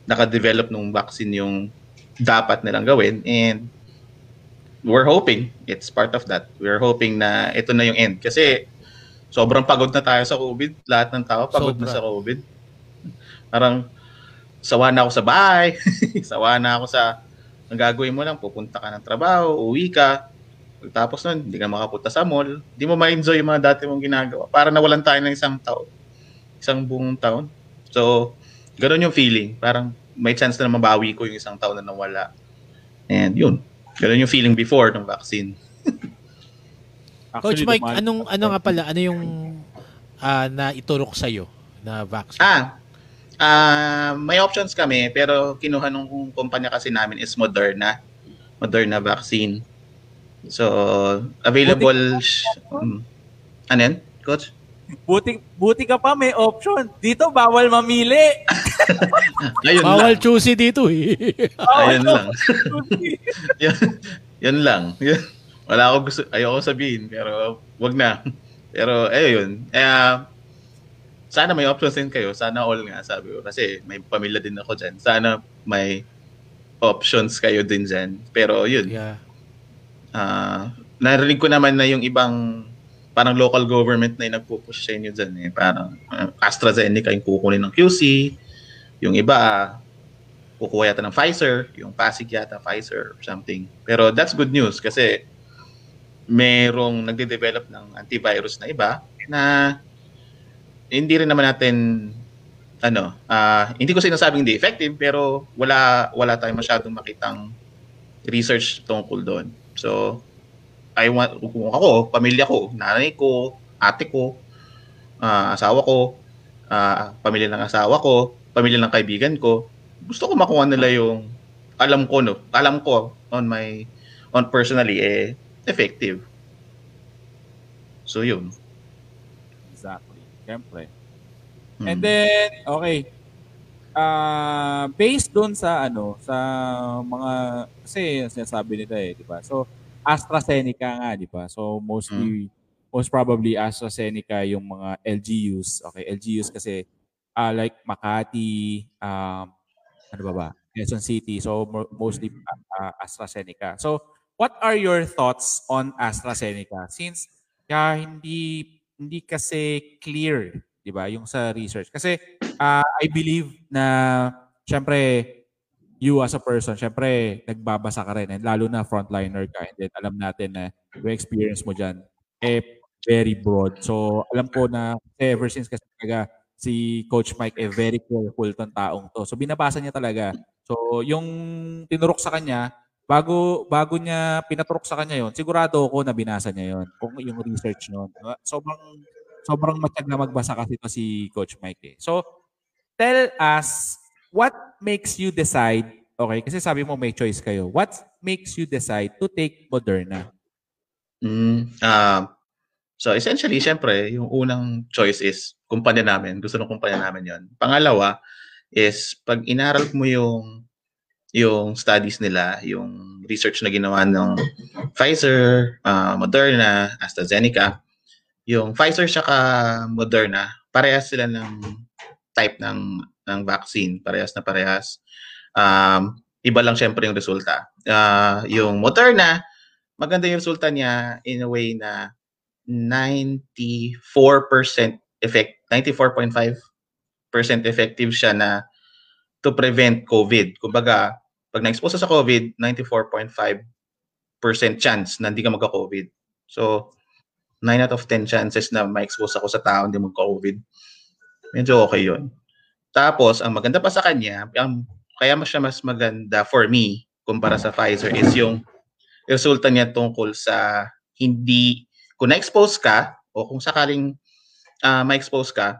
naka-develop nung vaccine yung dapat nilang gawin. And we're hoping, it's part of that. We're hoping na ito na yung end. Kasi sobrang pagod na tayo sa COVID. Lahat ng tao pagod na sa COVID. Parang sawa na ako sa bahay. Sawa na ako sa ang gagawin mo lang, pupunta ka ng trabaho, uwi ka. Pagtapos nun, hindi ka makapunta sa mall. Hindi mo ma-enjoy yung mga dati mong ginagawa. Para nawalan tayo ng isang taon. Isang buong taon. So, ganoon yung feeling. Parang may chance na mabawi ko yung isang taon na nawala. And yun. Ganoon yung feeling before ng vaccine. Actually, Coach Mike, anong nga pala? Ano yung na iturok sa'yo na vaccine? May options kami pero kinuha nung kumpanya kasi namin is Moderna vaccine. So available ano yan, Coach? Buti ka pa may option. Dito bawal mamili. Bawal choosy dito eh. Ayun lang. Yun lang. Wala akong gusto, ayoko sabihin pero wag na. Pero ayun. Sana may options din kayo. Sana all nga, sabi ko. Kasi may pamilya din ako dyan. Sana may options kayo din dyan. Pero yun. Yeah. Narinig ko naman na yung ibang parang local government na yung nagpupush sa inyo dyan. Eh. Parang AstraZeneca yung kukunin ng QC. Yung iba, kukuha yata ng Pfizer. Yung Pasig yata, Pfizer or something. Pero that's good news kasi merong nagde-develop ng antivirus na iba na hindi rin naman natin hindi ko sinasabing hindi effective pero wala tayong masyadong makitang research tungkol doon. So kung ako, pamilya ko, nanay ko, ate ko, asawa ko, pamilya ng asawa ko, pamilya ng kaibigan ko, gusto ko makuha nila yung alam ko on personally eh effective. So yun. Exactly. Siyempre. And then, okay. Based doon sa mga, kasi sinasabi nito eh, di ba? So, AstraZeneca nga, di ba? So, most probably AstraZeneca yung mga LGUs. Okay, LGUs kasi like Makati, Quezon City. So, mostly AstraZeneca. So, what are your thoughts on AstraZeneca? Since, hindi kasi clear, di ba, yung sa research. Kasi I believe na, syempre, you as a person, syempre, nagbabasa ka rin. And lalo na frontliner ka. And then, alam natin na yung experience mo dyan, eh, very broad. So, alam ko na, ever since kasi talaga, si Coach Mike, eh, very careful tong taong to. So, binabasa niya talaga. So, yung tinurok sa kanya, bago niya pinaturok sa kanya yon, sigurado ako na binasa niya yon, kung yung research noon. Sobrang matag na magbasa kasi ito si Coach Mike eh. So tell us, what makes you decide, okay, kasi sabi mo may choice kayo, what makes you decide to take Moderna? So essentially, syempre, yung unang choice is kumpanya namin, gusto ng kumpanya namin yon. Pangalawa is pag inaral mo yung studies nila, yung research na ginawa ng Pfizer, Moderna, AstraZeneca. Yung Pfizer saka Moderna, parehas sila ng type ng vaccine. Parehas na parehas. Iba lang syempre yung resulta. Yung Moderna, maganda yung resulta niya in a way na 94.5% effective siya na to prevent COVID. Kumbaga, pag na-expose sa COVID, 94.5% chance na hindi ka magka-COVID. So, 9 out of 10 chances na ma-expose ako sa tao hindi magka-COVID. Medyo okay yun. Tapos, ang maganda pa sa kanya, kaya mas maganda for me kumpara sa Pfizer is yung resulta niya tungkol sa hindi, kung na-expose ka o kung sakaling ma-expose ka,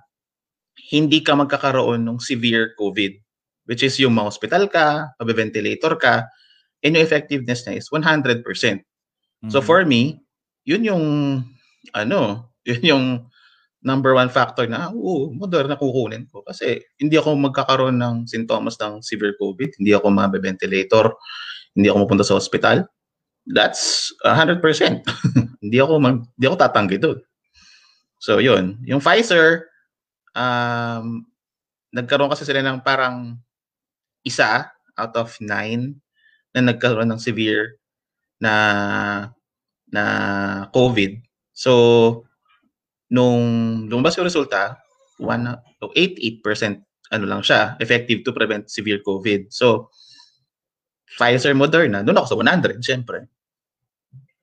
hindi ka magkakaroon ng severe COVID. Which is yung ma-hospital ka, ma-ventilator ka, and yung effectiveness niya is 100%. So for me, yun yung number one factor na, Moderna kukunin ko. Kasi hindi ako magkakaroon ng sintomas ng severe COVID. Hindi ako mabe-ventilator. Hindi ako mapunta sa hospital. That's 100%. Hindi ako tatanggi doon. So, yun. Yung Pfizer, nagkaroon kasi sila ng parang isa out of 9 na nagkaroon ng severe na COVID. So, nung lumabas yung resulta, 88% ano lang siya, effective to prevent severe COVID. So, Pfizer, Moderna, doon ako sa 100, syempre.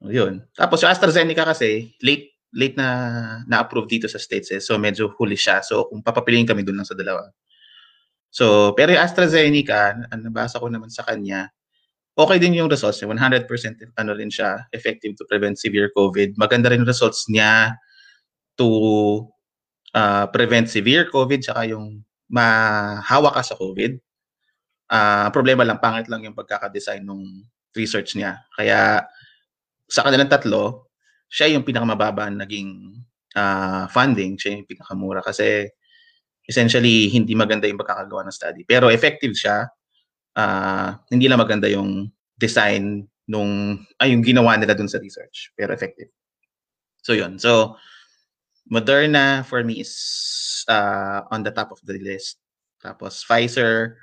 Yun. Tapos yung AstraZeneca kasi, late na-approve dito sa States. So, medyo huli siya. So, kung papapiliin kami doon lang sa dalawa. So, pero yung AstraZeneca, nabasa ko naman sa kanya, okay din yung results niya. 100% ano rin siya, effective to prevent severe COVID. Maganda rin yung results niya to prevent severe COVID tsaka yung mahawa ka sa COVID. Problema lang, pangit lang yung pagkakadesign ng research niya. Kaya sa kanilang tatlo, siya yung pinakamababa naging funding, siya yung pinakamura kasi essentially hindi maganda yung pagkakagawa ng study. Pero effective siya, hindi lang maganda yung design yung ginawa nila dun sa research. Pero effective. So yun. So, Moderna for me is on the top of the list. Tapos Pfizer,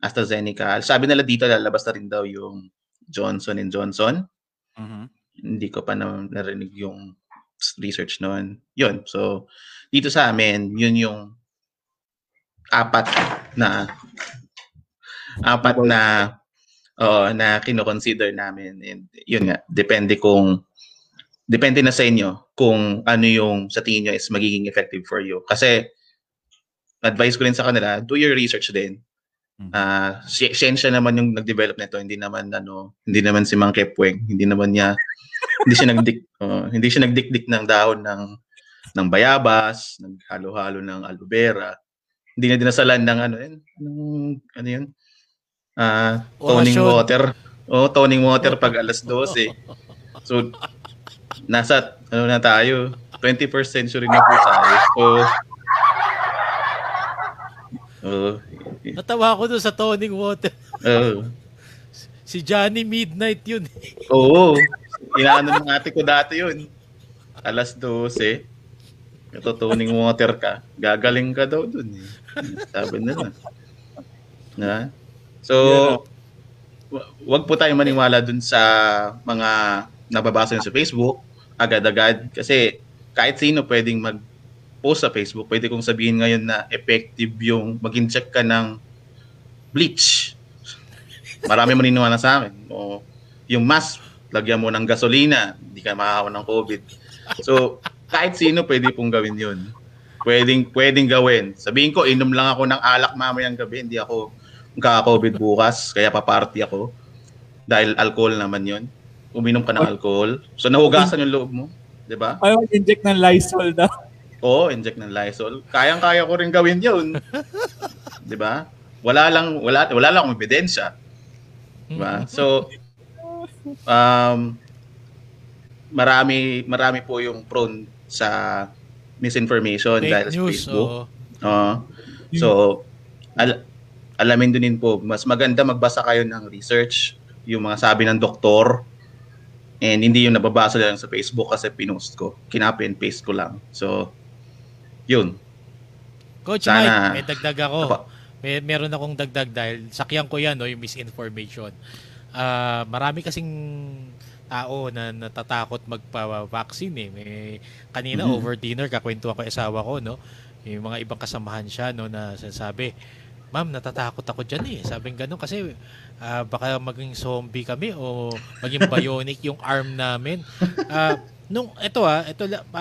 AstraZeneca. Sabi nila dito lalabas na rin daw yung Johnson & Johnson. Mm-hmm. Hindi ko pa narinig yung research noon. Yun. So, dito sa amin, yun yung apat na kinoconsider namin. And yun nga, depende na sa inyo kung ano yung sa tingin nyo is magiging effective for you. Kasi, advice ko rin sa kanila, do your research din. Siyensya naman yung nag-develop nito. Hindi naman si Mang Kepweng. Hindi siya nagdikdik ng dahon ng bayabas, naghalo-halo ng aloe vera. Hindi na dinasalan ng ano yun? Toning water. Oh, toning water pag alas 12. So, nasa, na tayo, 21st century na po tayo. So, natawa ko doon sa toning water. Si Johnny Midnight yun. Oo. Inaano ng ate ko dati yun. Alas 12. Ito, toning water ka. Gagaling ka daw doon. Sabi nila. Na? So, wag po tayo maniwala doon sa mga nababasa nyo sa Facebook agad-agad kasi kahit sino pwedeng mag-post sa Facebook. Pwede kong sabihin ngayon na effective yung mag-inject ka ng bleach. Marami maniniwala sa amin. O, yung mask, lagyan mo ng gasolina, hindi ka makahawa ng COVID. So, kahit sino pwede pong gawin yun. Pwedeng gawin. Sabihin ko, inom lang ako ng alak mamayang gabi. Hindi ako magkaka-COVID bukas, kaya paparty ako. Dahil alcohol naman yun. Uminom ka ng alcohol. So, nahugasan yung loob mo. Diba? Ayaw, inject ng Lysol na. Oo, inject ng Lysol. Kayang-kaya ko rin gawin yun. Diba? Wala lang ebidensya. Diba? So, marami po yung prone sa misinformation dahil sa Facebook. So, alamin din po, mas maganda magbasa kayo ng research, yung mga sabi ng doktor, and hindi yung nababasa lang sa Facebook kasi pinost ko. Kinapa and paste ko lang. So, yun. Coach Mike, may dagdag ako. Meron akong dagdag dahil sakyan ko yan, yung misinformation. Marami kasing tao na natatakot magpa-vaccine. Kanina, over dinner, kakwento ako asawa ko, yung mga ibang kasamahan siya na sinasabi, "Ma'am, natatakot ako dyan. Sabi ng ganun kasi baka maging zombie kami o maging bionic yung arm namin." Ito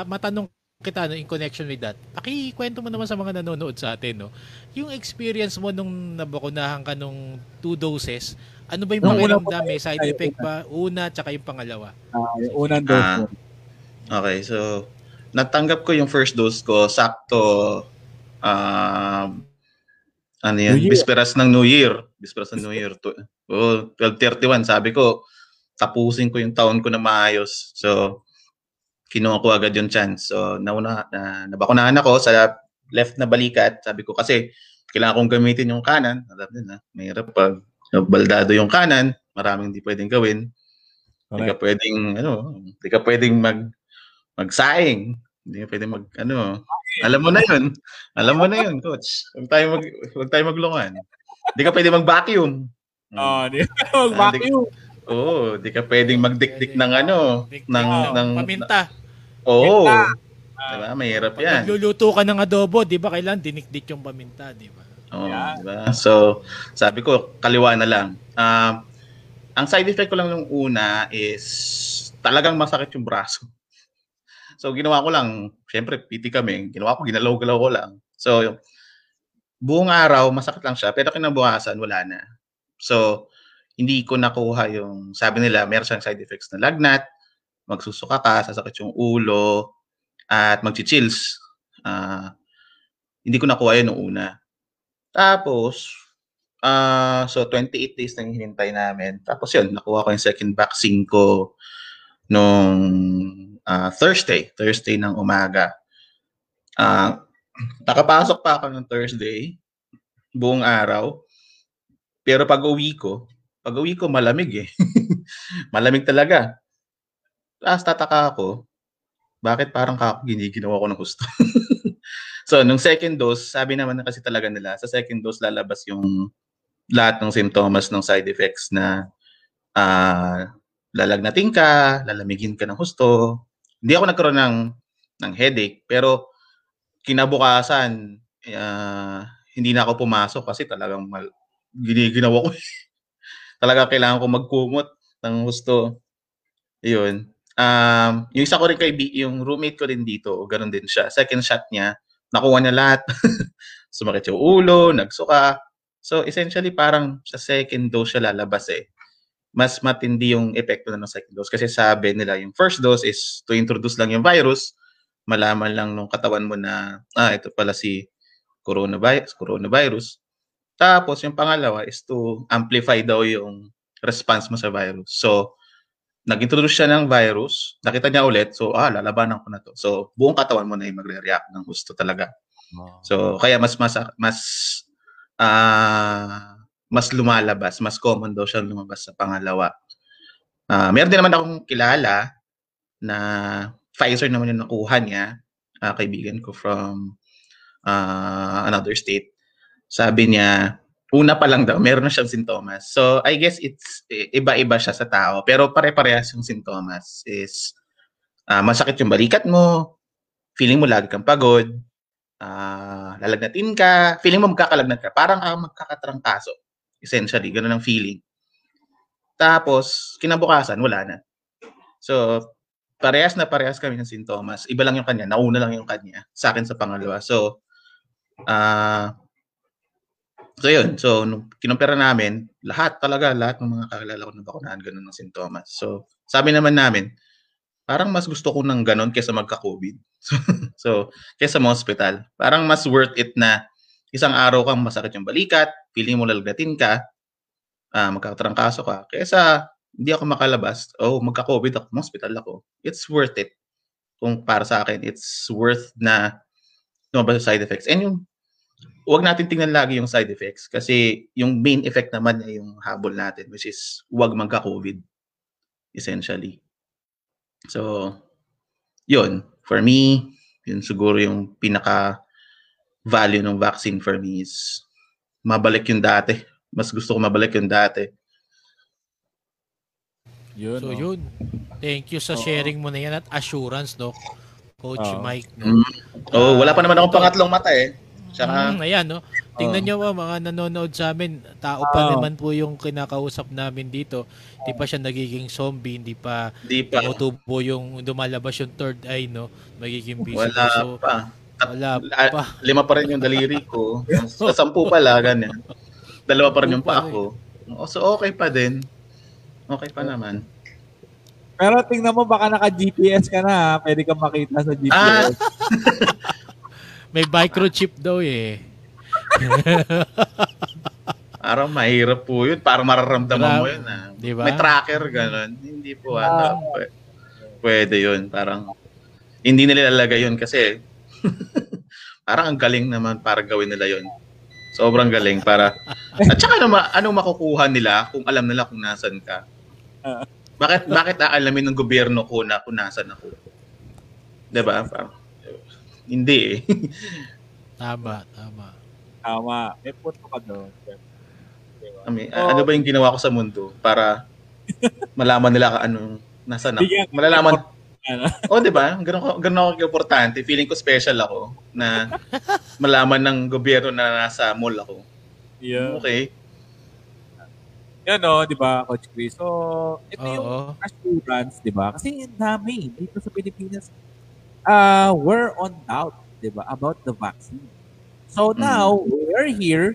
matanong kita in connection with that. Pakikwento mo naman sa mga nanonood sa atin, yung experience mo nung nabakunahan ka nung 2 doses, ano ba yung pakiramdam? May side effect ba? Una, tsaka yung pangalawa. Yung unang dose. Okay, so natanggap ko yung first dose ko sakto Bisperas ng New Year. 12/31, sabi ko, tapusin ko yung taon ko na maayos. So, kinuha ko agad yung chance. So, nauna, nabakunahan ako sa left na balikat. Sabi ko kasi, kailangan kong gamitin yung kanan. Alam din, mahirap pag baldado yung kanan. Maraming di pwedeng gawin. Hindi ka pwedeng, hindi ka pwedeng magsaing. Hindi ka pwedeng Alam mo na yun. Alam mo na yun, coach. Huwag tayo maglungan. Hindi ka pwedeng mag-vacuum. Oo, hindi ka pwedeng mag-vacuum. Oo, oh, di ka pwedeng magdikdik ng ng paminta. Oo. Diba? Mahirap yan. Magluluto ka ng adobo, di ba? Kailan dinikdik yung paminta, di ba? Oo, yeah. Di ba? So, sabi ko, kaliwa na lang. Ang side effect ko lang nung una is talagang masakit yung braso. So, ginawa ko lang, syempre, PT kami. Ginawa ko, ginalaw-galaw ko lang. So, buong araw, masakit lang siya. Pero kinabukasan, wala na. So, hindi ko nakuha yung, sabi nila, meron siyang side effects na lagnat, magsusuka ka, sasakit yung ulo, at magchichills. Hindi ko nakuha yun noong una. Tapos, so 28 days na yung hinintay namin. Tapos yun, nakuha ko yung second vaccine ko nung Thursday ng umaga. Nakapasok pa ako ng Thursday, buong araw. Pero pag-uwi ko, malamig eh. Malamig talaga. Tapos tataka ako, bakit parang ginawa ko ng gusto. So, nung second dose, sabi naman na kasi talaga nila, sa second dose lalabas yung lahat ng symptoms ng side effects na lalagnatin ka, lalamigin ka ng gusto. Hindi ako nagkaroon ng headache, pero kinabukasan, hindi na ako pumasok kasi talagang ginawa ko. Talaga kailangan ko magkumot ng gusto. Yun. Yung isa ko rin yung roommate ko rin dito, ganun din siya. Second shot niya, nakuha niya lahat. Sumakit yung ulo, nagsuka. So essentially parang sa second dose siya lalabas eh. Mas matindi yung epekto na ng second dose. Kasi sabi nila yung first dose is to introduce lang yung virus. Malaman lang nung katawan mo na, ito pala si coronavirus. Tapos, yung pangalawa is to amplify daw yung response mo sa virus. So, nag-introduce siya ng virus, nakita niya ulit, so, lalabanan ko na to. So, buong katawan mo na yung magre-react ng gusto talaga. So, kaya mas lumalabas, mas common daw siya lumabas sa pangalawa. Meron din naman akong kilala na Pfizer naman yung nakuha niya, kaibigan ko from another state. Sabi niya, una pa lang daw, meron na siyang sintomas. So, I guess it's iba-iba siya sa tao. Pero pare-parehas yung sintomas is masakit yung balikat mo, feeling mo lagi kang pagod, lalagnatin ka, feeling mo magkakalagnat ka. Parang magkakatrangkaso. Essentially, ganun ang feeling. Tapos, kinabukasan, wala na. So, parehas na parehas kami ng sintomas. Iba lang yung kanya. Nauna lang yung kanya. Sa akin sa pangalawa. So, so yun, so nung kinumpira namin, lahat ng mga kakilala ko na bakunahan, ganun ng sintomas. So sabi naman namin, parang mas gusto ko ng ganun kesa magka-COVID. So kesa sa hospital, parang mas worth it na isang araw kang masakit yung balikat, feeling mo lalagnatin ka, magkatrangkaso ka, kesa hindi ako makalabas, magka-COVID ako, hospital ako. It's worth it. Kung para sa akin, it's worth na lumabas sa side effects. And yung huwag natin tingnan lagi yung side effects kasi yung main effect naman ay yung habol natin, which is huwag magka-COVID, essentially. So, yun. For me, yun siguro yung pinaka-value ng vaccine for me is mabalik yung dati. Mas gusto ko mabalik yung dati. Yun, so, yun. Thank you sa sharing mo na yan at assurance, no? Coach Mike. No? Wala pa naman akong pangatlong mata eh. Ayan, no? Tingnan nyo mga nanonood sa amin, tao pa naman po yung kinakausap namin dito. Hindi pa siya nagiging zombie, hindi pa tumutubo yung dumalabas yung third eye, no? Magiging busy. Wala pa. 5 pa rin yung daliri ko. Sa 10 pala, ganyan. 2 pa rin yung paa ko. So okay pa din. Okay pa naman. Pero tingnan mo, baka naka-GPS ka na, pwede kang makita sa GPS. May microchip daw eh. Parang mahirap po yun. Parang mararamdaman mo yun. Diba? May tracker, ganun. Hindi po. Pwede yun. Parang Hindi nila lalagay yun kasi parang ang galing naman para gawin nila yun. Sobrang galing para. At saka ano makukuha nila kung alam nila kung nasan ka? Bakit aalamin ng gobyerno ko na kung nasan ako? 'Di ba? Hindi eh. Tama. May punto ka doon. Diba? Ano ba yung ginawa ko sa mundo para malaman nila ka anong nasan ako? Malalaman. Oh, 'di ba? Ganun ako importante. Feeling ko special ako na malaman ng gobyerno na nasa mall ako. Yeah. Okay. Yan o, di ba, Coach Chris? So, ito yung assurance, di ba? Kasi yung dami dito sa Pilipinas, we're on doubt, di ba, about the vaccine. So now, we're here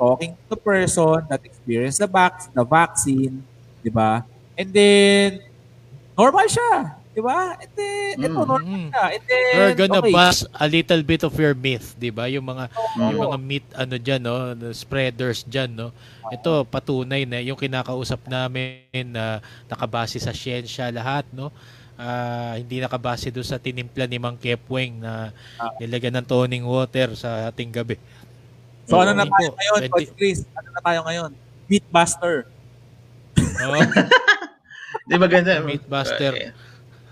talking to the person that experienced the vaccine, di ba? And then, normal siya, di ba? And then, ito, normal siya. And then, we're gonna bash a little bit of your myth, di ba? Yung mga myth, ano dyan, no? The spreaders dyan, no? Ito patunay na yung kinakausap namin na nakabase sa siyensya lahat, no? Hindi nakabase doon sa tinimpla ni Mang Kepweng na nilagyan ng toning water sa ating gabi. So ano na tayo ngayon, Coach Chris? Ano na tayo ngayon? Mythbuster. Oh. Di ba ganda? Mythbuster.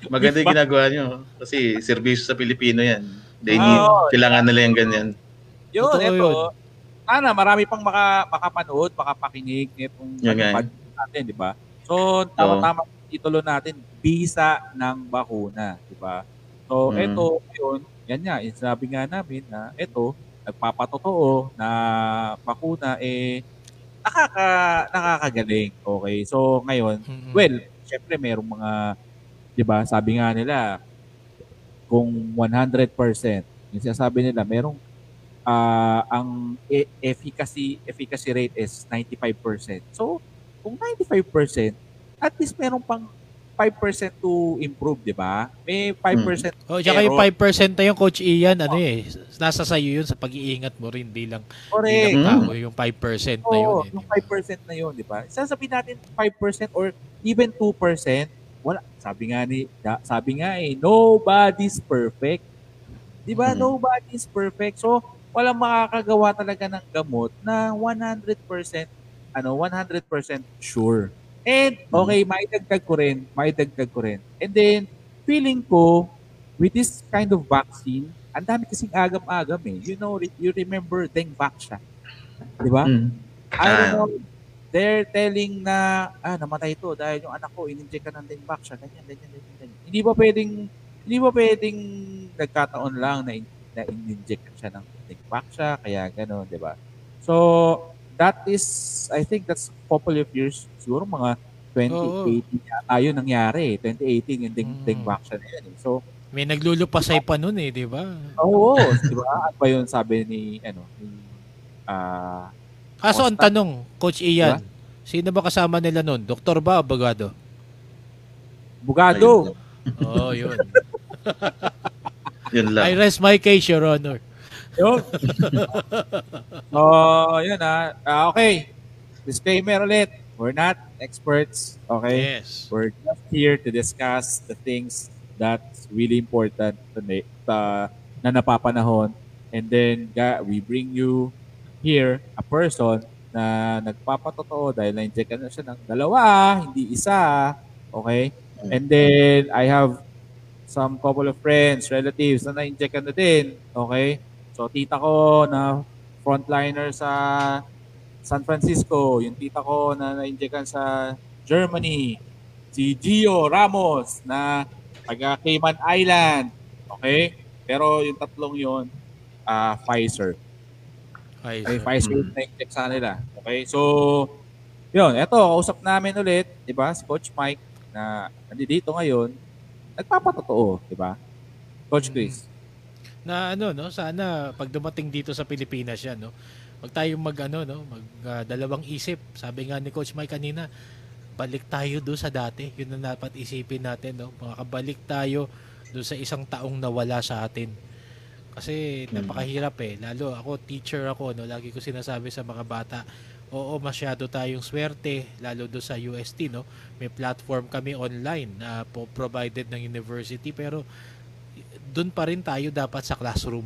Maganda yung ginagawa nyo. Kasi serbisyo sa Pilipino yan. They need, kailangan nila yung ganyan. Yun, ito. Sana marami pang makapanood, makapakinig nitong podcast natin, di ba? So, tama-tama titulo natin, Bisa ng Bakuna, di ba? So, ito, yun, yan nga, sabi nga namin na ito, nagpapatotoo na bakuna, eh, nakakagaling. Okay, so ngayon, well, syempre merong mga, di ba, sabi nga nila, kung 100%, yung sinasabi nila, merong ang efficacy rate is 95%. So, kung 95%, at least meron pang 5% to improve, di ba? May 5%. Oh, tsaka yung 5% na yung Coach Ian, ano eh, nasa sayo yun sa pag-iingat mo rin, di lang tao yung 5% na yun. Eh, yung 5% na yun, di ba? Sasabihin natin 5% or even 2%, wala. Sabi nga eh, nobody's perfect. Di ba? Nobody's perfect. So, walang makakagawa talaga ng gamot na 100% sure. And, okay, maidagdag ko rin. And then, feeling ko, with this kind of vaccine, ang dami kasing agam-agam eh. You know, you remember Deng Vaxia. Di ba? I don't know. They're telling na, namatay ito dahil yung anak ko, ininject ka ng Deng Vaxia. Ganyan. Hindi ba pwedeng nagkataon lang na inject siya ng Vaxia, kaya gano'n, di ba? So, that is, I think that's a couple of years, siguro mga 2018 yun nangyari, 2018 yung Deng Vaxia na yun. So, may naglulupasay pa nun eh, di ba? Oo, di ba? At ba yun sabi ni, so ang tanong, Coach Ian, diba? Sino ba kasama nila nun? Doktor ba o abogado? Abogado! Oo, yun. I rest my case, Your Honor. Yun. Yun okay. Disclaimer ulit. We're not experts. Okay? Yes. We're just here to discuss the things that's really important na napapanahon. And then, we bring you here a person na nagpapatotoo dahil na-inject na siya ng dalawa, hindi isa. Okay? And then, I have some couple of friends, relatives na na-inject na din. Okay? So, tita ko na frontliner sa San Francisco. Yung tita ko na na-injectan sa Germany. Si Gio Ramos na taga Cayman Island. Okay? Pero yung tatlong yun, Pfizer. Okay, Pfizer yung na-inject sa nila. Okay? So, yun. Eto, kausap namin ulit, di ba? Si Coach Mike na nandito ngayon. Nagpapatotoo, di ba? Coach Chris. Na sana pag dumating dito sa Pilipinas yan, no? Wag tayong dalawang isip. Sabi nga ni Coach Mike kanina, balik tayo doon sa dati. Yun na dapat isipin natin, no? Makakabalik tayo doon sa isang taong nawala sa atin. Kasi napakahirap eh. Lalo ako, teacher ako, no? Lagi ko sinasabi sa mga bata, oo, masyado tayong swerte, lalo doon sa UST, no? May platform kami online na provided ng university, pero doon pa rin tayo dapat sa classroom.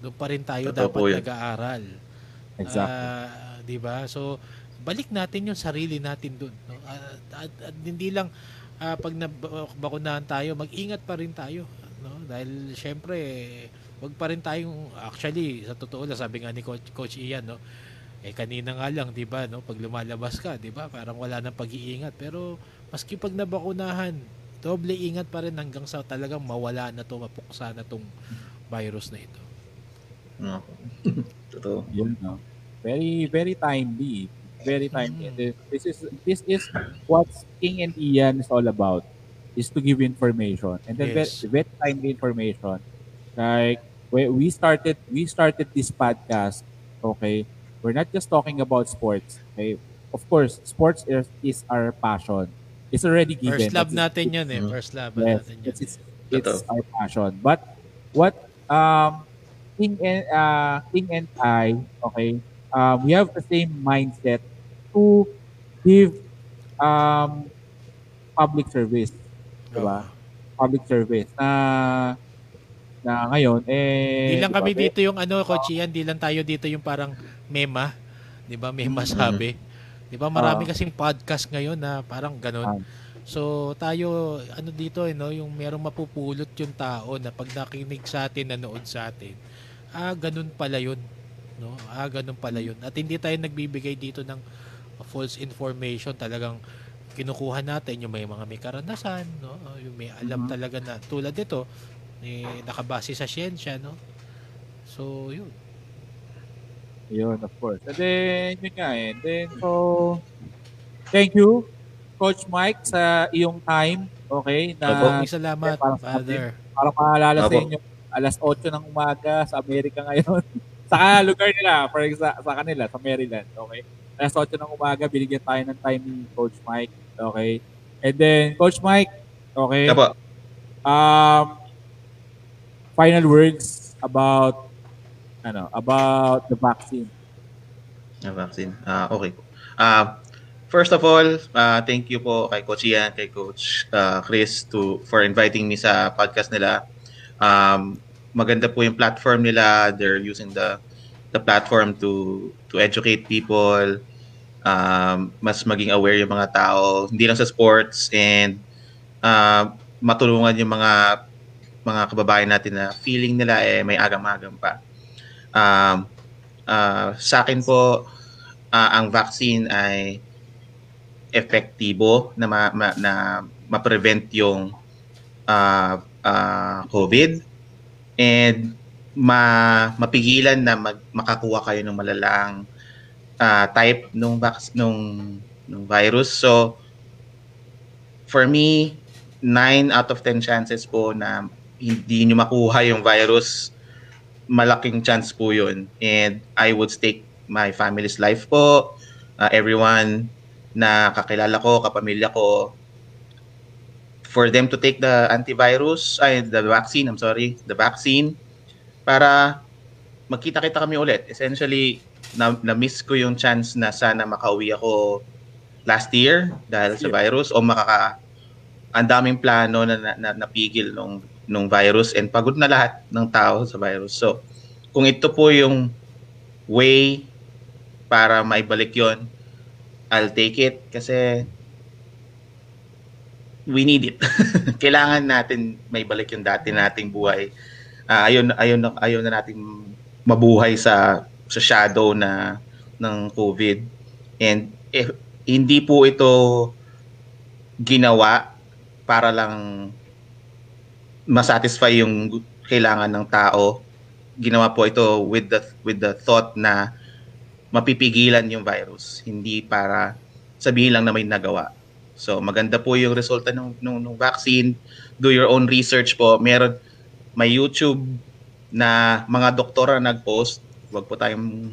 Doon pa rin tayo dapat nag-aaral. Exactly. Diba? So, balik natin yung sarili natin doon. No? At hindi lang pag nabakunahan tayo, mag-ingat pa rin tayo. No? Dahil syempre, wag pa rin tayong, actually, sa totoo lang, sabi nga ni Coach Ian, no? Kanina nga lang, diba, no? Pag lumalabas ka, diba, parang wala nang pag-iingat. Pero, maski pag nabakunahan, doble ingat pa rin hanggang sa talagang mawala na to, mapuksa na tong virus na ito. No. Totoo. Yun, no? Very, very timely. Very timely. This is what King and Ian is all about, is to give information. And then yes, very timely information. Like, we started this podcast, okay? We're not just talking about sports, okay? Of course, sports is our passion. It's already given. First love natin yun eh. First love natin yun. It's our passion. But what King and I, okay, we have the same mindset to give public service. Diba? Public service. Na ngayon, eh... Di lang kami dito yung ano, Coach Ian, di lang tayo dito yung parang mema. Diba? Mema sabi. Diba marami kasing podcast ngayon na parang ganun. So tayo ano dito eh, no, yung merong mapupulot yung tao na pag nakinig sa atin, nanood sa atin. Ganun pala yun, no? Ganun pala yun. At hindi tayo nagbibigay dito ng false information. Talagang kinukuha natin yung may mga may karanasan, no? Yung may alam talaga na tulad dito, eh, nakabase sa siyensya, no? So yun. Yun, of course. And then, yun nga eh. And then, so, thank you, Coach Mike, sa iyong time. Okay? Na, salamat, Father. Parang mahalala sa inyo, alas 8 ng umaga sa Amerika ngayon. Sa lugar nila, for example, sa kanila, sa Maryland. Okay? Alas 8 ng umaga, binigyan tayo ng time ni Coach Mike. Okay? And then, Coach Mike, okay? Final words about the vaccine. The vaccine. Okay. First of all, thank you po kay Coach Ian, kay Coach Chris for inviting me sa podcast nila. Maganda po yung platform nila. They're using the platform to educate people. Mas maging aware yung mga tao, hindi lang sa sports, and matulungan yung mga kababayan natin na feeling nila eh may agam-agam pa. Sa akin po, ang vaccine ay efektibo na ma-prevent yung COVID, and mapigilan na makakuha kayo ng malalang type ng virus. So for me, 9 out of 10 chances po na hindi nyo makuha yung virus, malaking chance po yun. And I would stake my family's life po, everyone na kakilala ko, kapamilya ko, for them to take the vaccine, para magkita-kita kami ulit. Essentially, na-miss ko yung chance na sana makauwi ako last year dahil sa virus, o ang daming plano na napigil nung virus, and pagod na lahat ng tao sa virus. So, kung ito po yung way para maibalik yon, I'll take it kasi we need it. Kailangan natin maibalik yung dati nating buhay. Ayun na natin mabuhay sa shadow na ng COVID. And hindi po ito ginawa para lang masatisfy yung kailangan ng tao. Ginawa po ito with the thought na mapipigilan yung virus, hindi para sabihin lang na may nagawa. So maganda po yung resulta ng vaccine. Do your own research po. Meron may YouTube na mga doktora nagpost. Wag po tayong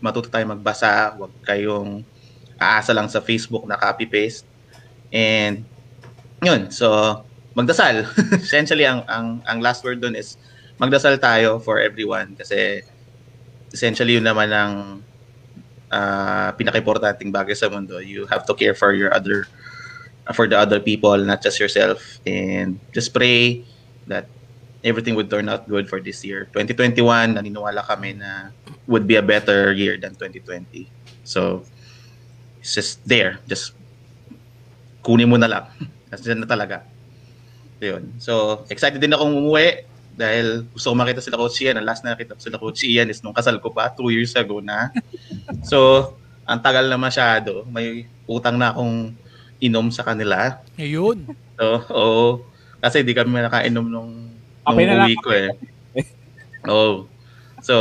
matuto tayong magbasa, wag kayong aasa lang sa Facebook na copy paste. And yun, so magdasal. Essentially, ang last word dun is magdasal tayo for everyone, kasi essentially yun naman ang pinaka-importanting bagay sa mundo. You have to care for for the other people, not just yourself. And just pray that everything would turn out good for this year. 2021, naniniwala kami na would be a better year than 2020. So, it's just there. Just kunin mo na lang. Kasi na talaga. Yun. So, excited din akong umuwi dahil gusto ko makita sila Coach Ian. Ang last na nakita ko sila Coach Ian is nung kasal ko pa, 2 years ago na. So, ang tagal na masyado. May utang na akong inom sa kanila. Ayun. So, oo. Kasi di kami nakainom nung uwi ko eh. Oh. So,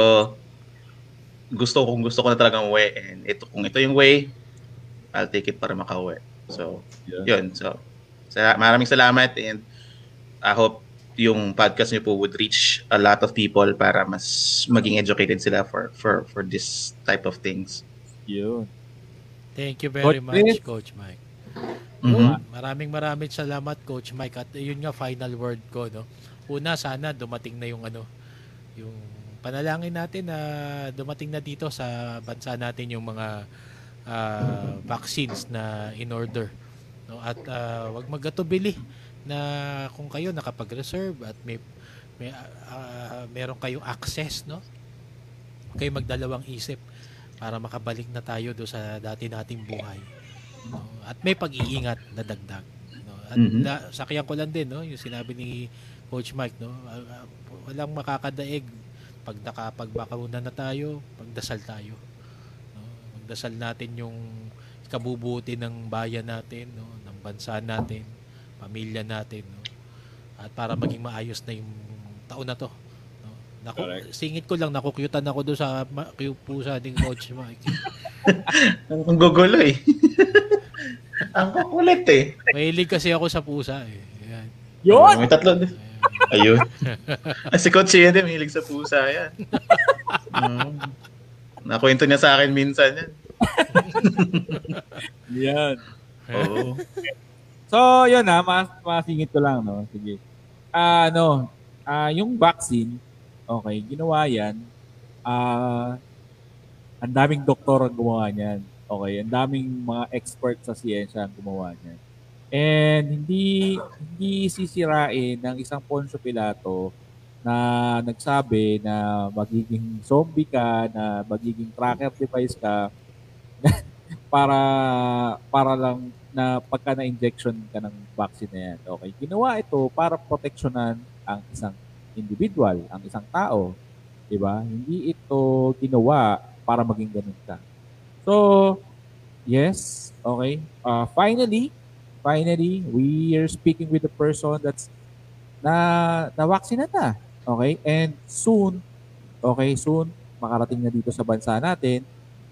gusto ko na talagang way. And ito, kung ito yung way, I'll take it para makauwi. So, yeah. Yun. So, maraming salamat and I hope yung podcast niyo po would reach a lot of people para mas maging educated sila for this type of things. Yun. Thank you very much, Coach Mike. Mm-hmm. Maraming salamat, Coach Mike. At yun nga, final word ko, no? Una, sana dumating na yung ano, yung panalangin natin na dumating na dito sa bansa natin yung mga vaccines na in order. No? At wag magatubili na kung kayo nakapag-reserve at may meron kayong access, no? Huwag kayong magdalawang isip para makabalik na tayo do sa dati nating buhay. No? At may pag-iingat na dagdag. No? At sakyan ko lang din, no? Yung sinabi ni Coach Mike, no? Walang makakadaig pag nakapagbakuna na tayo, pagdasal tayo. No? Magdasal natin yung kabubuti ng bayan natin, no? Ng bansa natin, pamilya natin, no? At para maging maayos na yung taon na to, no? Singit ko lang, nakukyutan ako doon sa pusa ding Coach Mike. Ang gugulo eh. Ang kukulit eh. Mahilig kasi ako sa pusa eh. Ayan. Yun! May tatlo din. Ayun. Si Coach Ian din mahilig sa pusa. Ayan. Nakwento niya sa akin minsan yan. Yan. Oo. So, yun ha, masingit ko lang, no? Sige. Yung vaccine, okay, ginawa yan. Ang daming doktor ang gumawa niyan. Okay, ang daming mga expert sa siyensya ang gumawa niyan. And hindi sisirain ng isang Poncio Pilato na nagsabi na magiging zombie ka, na magiging tracker device ka, para lang na pagka na-injection ka ng vaccine na yan. Okay, ginawa ito para proteksyonan ang isang individual, ang isang tao. Diba? Hindi ito ginawa para maging ganun ka. So, yes, okay. Finally, we are speaking with a person that's na-vaccinated na. Okay, and soon, makarating na dito sa bansa natin.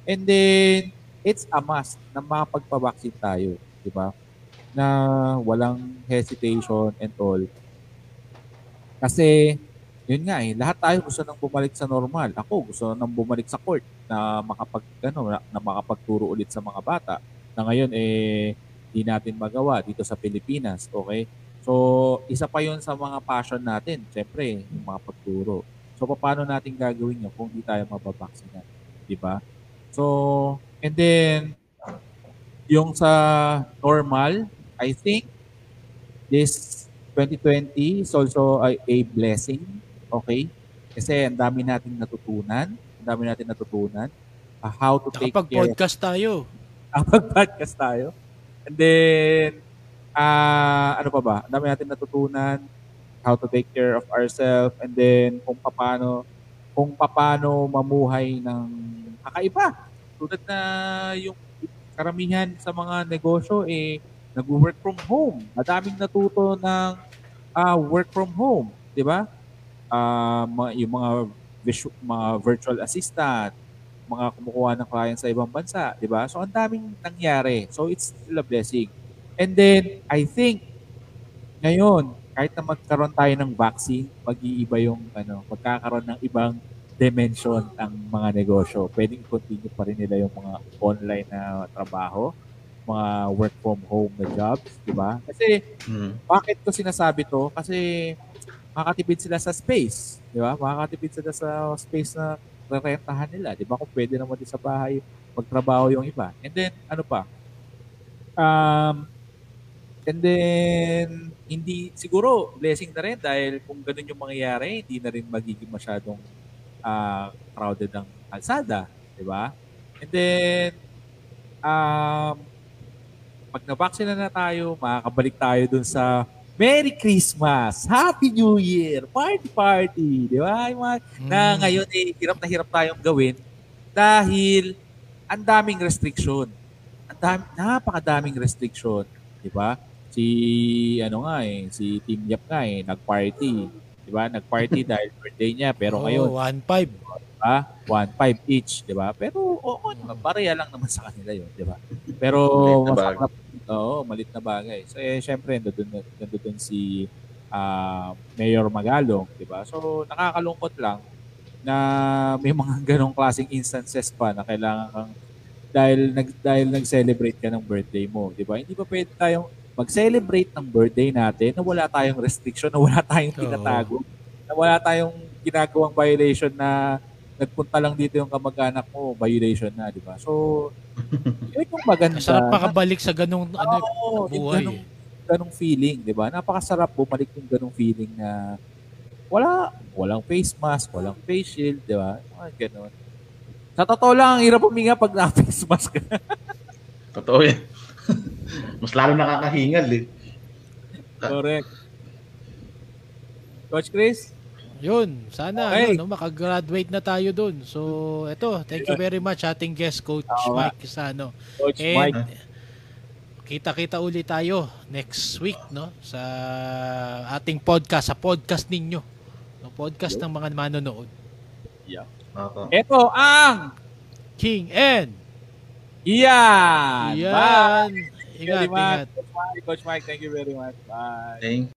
And then, it's a must na makapagpabaksin tayo. Diba? Na walang hesitation and all. Kasi, yun nga eh, lahat tayo gusto nang bumalik sa normal. Ako, gusto nang bumalik sa court na makapagturo ulit sa mga bata. Na ngayon, eh, di natin magawa dito sa Pilipinas. Okay? So, isa pa yun sa mga passion natin. Siyempre, yung mga pagturo. So, paano natin gagawin yun kung di tayo mababaksin? Diba? So, and then, yung sa normal, I think, this 2020 is also a blessing, okay? Kasi ang dami nating natutunan, how to take care. Nakapag-podcast tayo. And then, ang dami nating natutunan, how to take care of ourselves, and then kung paano mamuhay ng kakaiba. Tulad na yung karamihan sa mga negosyo eh nag-work from home. Madaming natuto ng work from home, 'di ba? Yung mga virtual assistant, mga kumukuha ng client sa ibang bansa, 'di ba? So ang daming nangyari. So it's still a blessing. And then I think ngayon kahit na magkaroon tayo ng vaccine, mag-iiba yung pagkakaroon ng ibang dimension ang mga negosyo. Pwedeng continue pa rin nila yung mga online na trabaho, mga work from home na jobs, di ba? Kasi, bakit ko sinasabi to? Kasi, makakatipid sila sa space, di ba? Makakatipid sila sa space na rentahan nila, di ba? Kung pwede naman din sa bahay, magtrabaho yung iba. And then, And then, hindi, siguro, blessing na rin dahil kung ganun yung mangyayari, hindi na rin magiging masyadong crowded ang kalsada, di ba? And then, pag na-vaccine na tayo, makakabalik tayo dun sa Merry Christmas! Happy New Year! Party, party! Di ba? Na ngayon, eh, hirap na hirap tayong gawin dahil ang daming restriction. Napakadaming restriction. Di ba? Si Team Yap nga eh, nag-party. Diba? Nag-party dahil birthday niya. Pero ngayon, 1.5. Diba? 1.5 each, diba? Pero, naman, pareha lang naman sa kanila yun, diba? Pero, malit na bagay. So, eh, syempre, nandun si Mayor Magalong, diba? So, nakakalungkot lang na may mga ganong klaseng instances pa na kailangan kang dahil nag-celebrate ka ng birthday mo, diba? Hindi pa pwede tayong mag-celebrate ng birthday natin na wala tayong restriction, na wala tayong tinatago, na wala tayong ginagawang violation na nagpunta lang dito yung kamag-anak mo, violation na, di ba? So, yun yung maganda. Sarap pakabalik sa ganung buhay. Ganung feeling, di ba? Napakasarap bumalik yung ganung feeling na walang face mask, walang face shield, di ba? Ganun. Sa totoo lang, ang hirap huminga pag na-face mask ka. Totoo yan. Mas lalo nakakahingal eh. Correct. Coach Chris? Yun, sana okay. Makagraduate na tayo dun. So, eto, thank you very much ating guest Coach Mike Sano. Coach Mike. Kita-kita ulit tayo next week, no? Sa ating podcast, sa podcast ninyo. No, podcast ng mga manonood. Yeah. Eto ang King and Ian. Bye. Ingat. Coach Mike, thank you very much. Bye. Thanks.